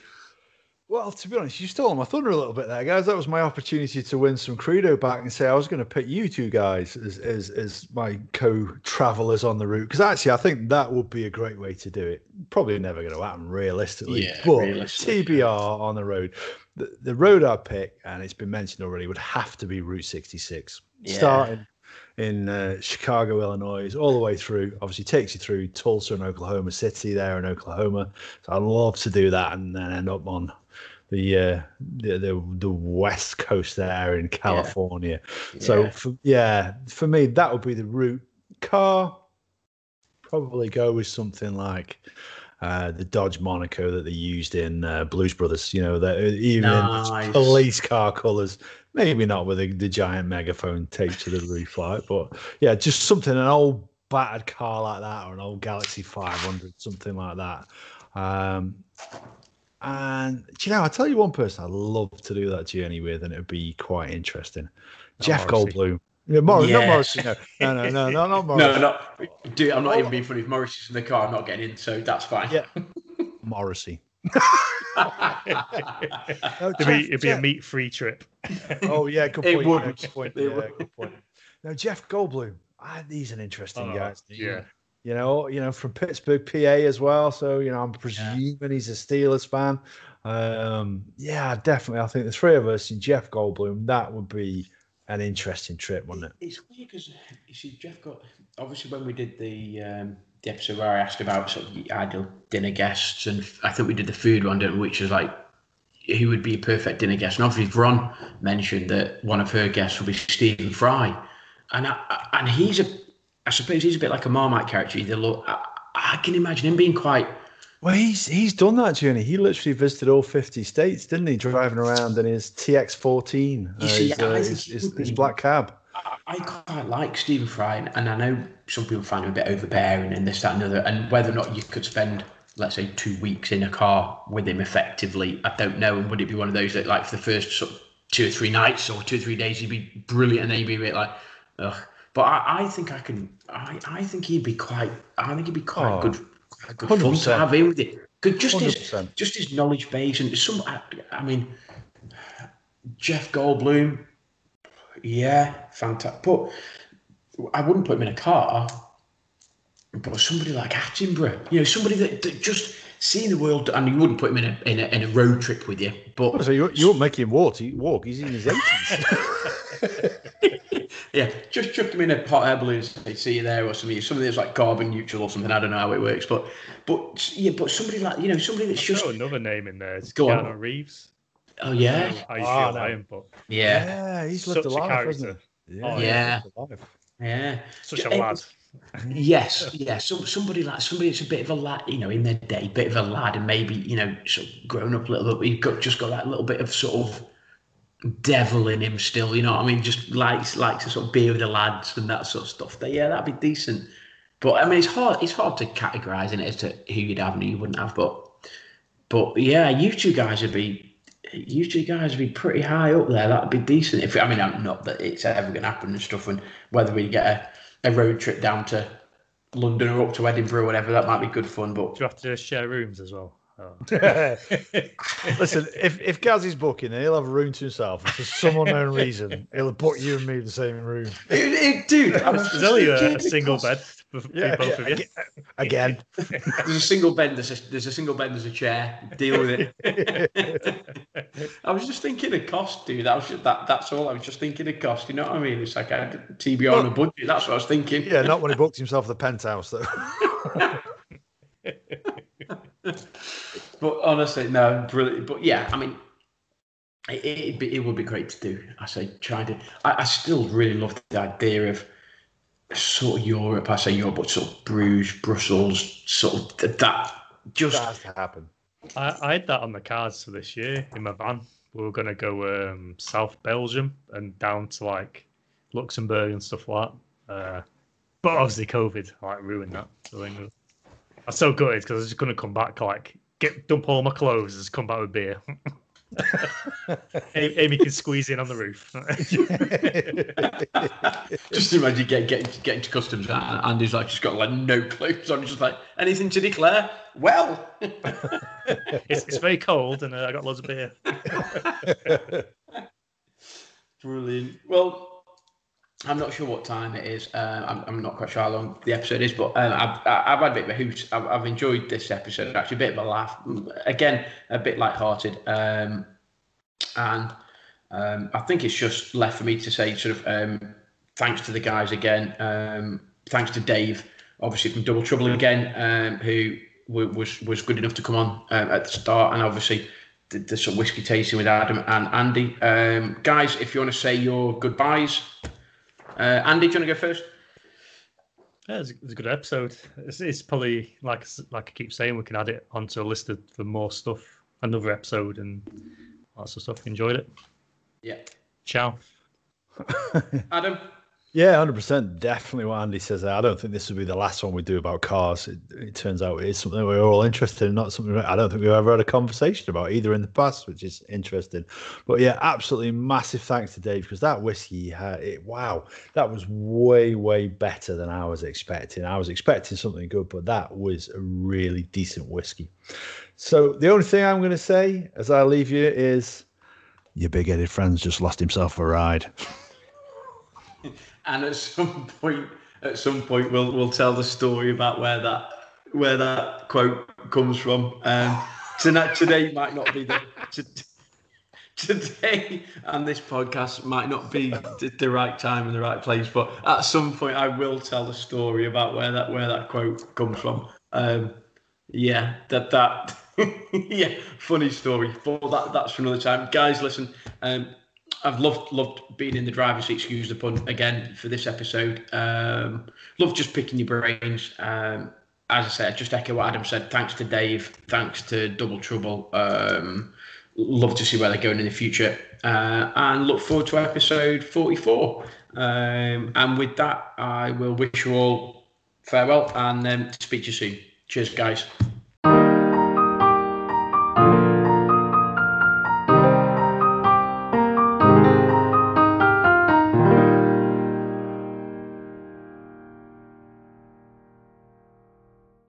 Well, to be honest, you stole my thunder a little bit there, guys. That was my opportunity to win some credo back and say I was going to pick you two guys as my co-travellers on the route, because actually I think that would be a great way to do it. Probably never going to happen realistically, but realistically, TBR on the road. The road I pick, and it's been mentioned already, would have to be Route 66. Yeah. Starting in Chicago, Illinois, all the way through. Obviously takes you through Tulsa and Oklahoma City there in Oklahoma. So I'd love to do that and then end up on the West Coast there in California. Yeah. So, for me, that would be the route. Car, probably go with something like the Dodge Monaco that they used in Blues Brothers. You know, even nice. In police car colours. Maybe not with the giant megaphone taped to the roof light, but yeah, just something, an old battered car like that or an old Galaxy 500, something like that. And, do you know, I'll tell you one person I'd love to do that journey with, and it would be quite interesting. Jeff Goldblum. Yeah, not Morrissey, no, not Morrissey. Dude, I'm not even being funny. If Morrissey's in the car, I'm not getting in, so that's fine. Yeah. Morrissey. It'd be a meat-free trip. Oh, yeah, good point. It would. Yeah, good point. Now, Jeff Goldblum, he's an interesting guy. Yeah. You know, from Pittsburgh, PA as well. So, you know, I'm presuming he's a Steelers fan. Definitely. I think the three of us and Jeff Goldblum, that would be an interesting trip, wouldn't it? It's weird because, you see, Jeff got... Obviously, when we did the episode where I asked about sort of the ideal dinner guests, and I think we did the food one, didn't we? Which is like, who would be a perfect dinner guest? And obviously, Bron mentioned that one of her guests would be Stephen Fry. And he's a... I suppose he's a bit like a Marmite character. I can imagine him being quite... Well, he's done that journey. He literally visited all 50 states, didn't he? Driving around in his TX14, his black cab. I quite like Stephen Fry, and I know some people find him a bit overbearing and this, that, and the other, and whether or not you could spend, let's say, 2 weeks in a car with him effectively, I don't know. And would it be one of those that, like, for the first sort of 2 or 3 nights or 2 or 3 days, he'd be brilliant, and then he'd be a bit like, ugh. But I think he'd be quite good fun to have him with it. Just his knowledge base and some. I mean, Jeff Goldblum, fantastic. But I wouldn't put him in a car. But somebody like Attenborough, you know, somebody that just seeing the world. I mean, you wouldn't put him in a road trip with you. But so you won't make him walk. He's in his 80s. Yeah, just chuck them in a hot air balloon. They see you there, or something that's like carbon neutral or something. I don't know how it works, but somebody like, you know, somebody that's just another name in there. It's Keanu Reeves. Oh yeah, Iron Butt. Yeah, he's lived a life, isn't he? Yeah, such a lad. Yes. So somebody that's a bit of a lad, you know, in their day, bit of a lad, and maybe, you know, sort of grown up a little bit. You've got that little bit of sort of devil in him still, you know what I mean? Just likes to sort of be with the lads and that sort of stuff. But yeah, that'd be decent. But I mean, it's hard to categorise in it as to who you'd have and who you wouldn't have. But yeah, you two guys would be pretty high up there. That'd be decent. If I mean, not that it's ever going to happen and stuff. And whether we get a road trip down to London or up to Edinburgh or whatever, that might be good fun. But do you have to share rooms as well? Listen, if Gaz is booking, then he'll have a room to himself. For some unknown reason, he'll book you and me in the same room. Dude, there's only a single bed for both of you. Again, there's a chair. Deal with it. I was just thinking of cost, dude. That's all. I was just thinking of cost. You know what I mean? It's like a TB on a budget. That's what I was thinking. Yeah, not when he booked himself the penthouse though. But honestly, no, brilliant. But yeah, I mean, it would be great to do. I say try to. I still really love the idea of sort of Europe. I say Europe, but sort of Bruges, Brussels, sort of that. Just that has to happen. I had that on the cards for this year in my van. We were going to go South Belgium and down to like Luxembourg and stuff like that. But obviously, COVID ruined that. So I think I'm so gutted because I was just going to come back, dump all my clothes and just come back with beer. Amy can squeeze in on the roof. Just imagine getting to customs and Andy's like, just got no clothes on. He's just like, anything to declare? Well. it's very cold and I got loads of beer. Brilliant. Well, I'm not sure what time it is. I'm not quite sure how long the episode is, but I've had a bit of a hoot. I've enjoyed this episode, actually, a bit of a laugh. Again, a bit lighthearted. And I think it's just left for me to say sort of thanks to the guys again. Thanks to Dave, obviously from Double Trouble again, who was good enough to come on at the start, and obviously did some whiskey tasting with Adam and Andy. Guys, if you want to say your goodbyes, Andy, do you want to go first? Yeah, it's a good episode. It's probably like I keep saying, we can add it onto a list for more stuff, another episode and lots of stuff. Enjoyed it. Yeah. Ciao. Adam. Yeah, 100%. Definitely what Andy says. I don't think this will be the last one we do about cars. It turns out it's something we're all interested in, not something I don't think we've ever had a conversation about either in the past, which is interesting. But yeah, absolutely massive thanks to Dave, because that whiskey, wow, that was way, way better than I was expecting. I was expecting something good, but that was a really decent whiskey. So the only thing I'm going to say as I leave you is your big-headed friend's just lost himself a ride. And at some point, we'll tell the story about where that quote comes from. Today might not be today, and this podcast might not be the right time and the right place. But at some point, I will tell the story about where that quote comes from. Funny story. But that's for another time, guys. Listen. I've loved being in the driver's seat, excuse the pun, again for this episode. Love just picking your brains. As I said, just echo what Adam said. Thanks to Dave. Thanks to Double Trouble. Love to see where they're going in the future. And look forward to episode 44. And with that, I will wish you all farewell and speak to you soon. Cheers, guys.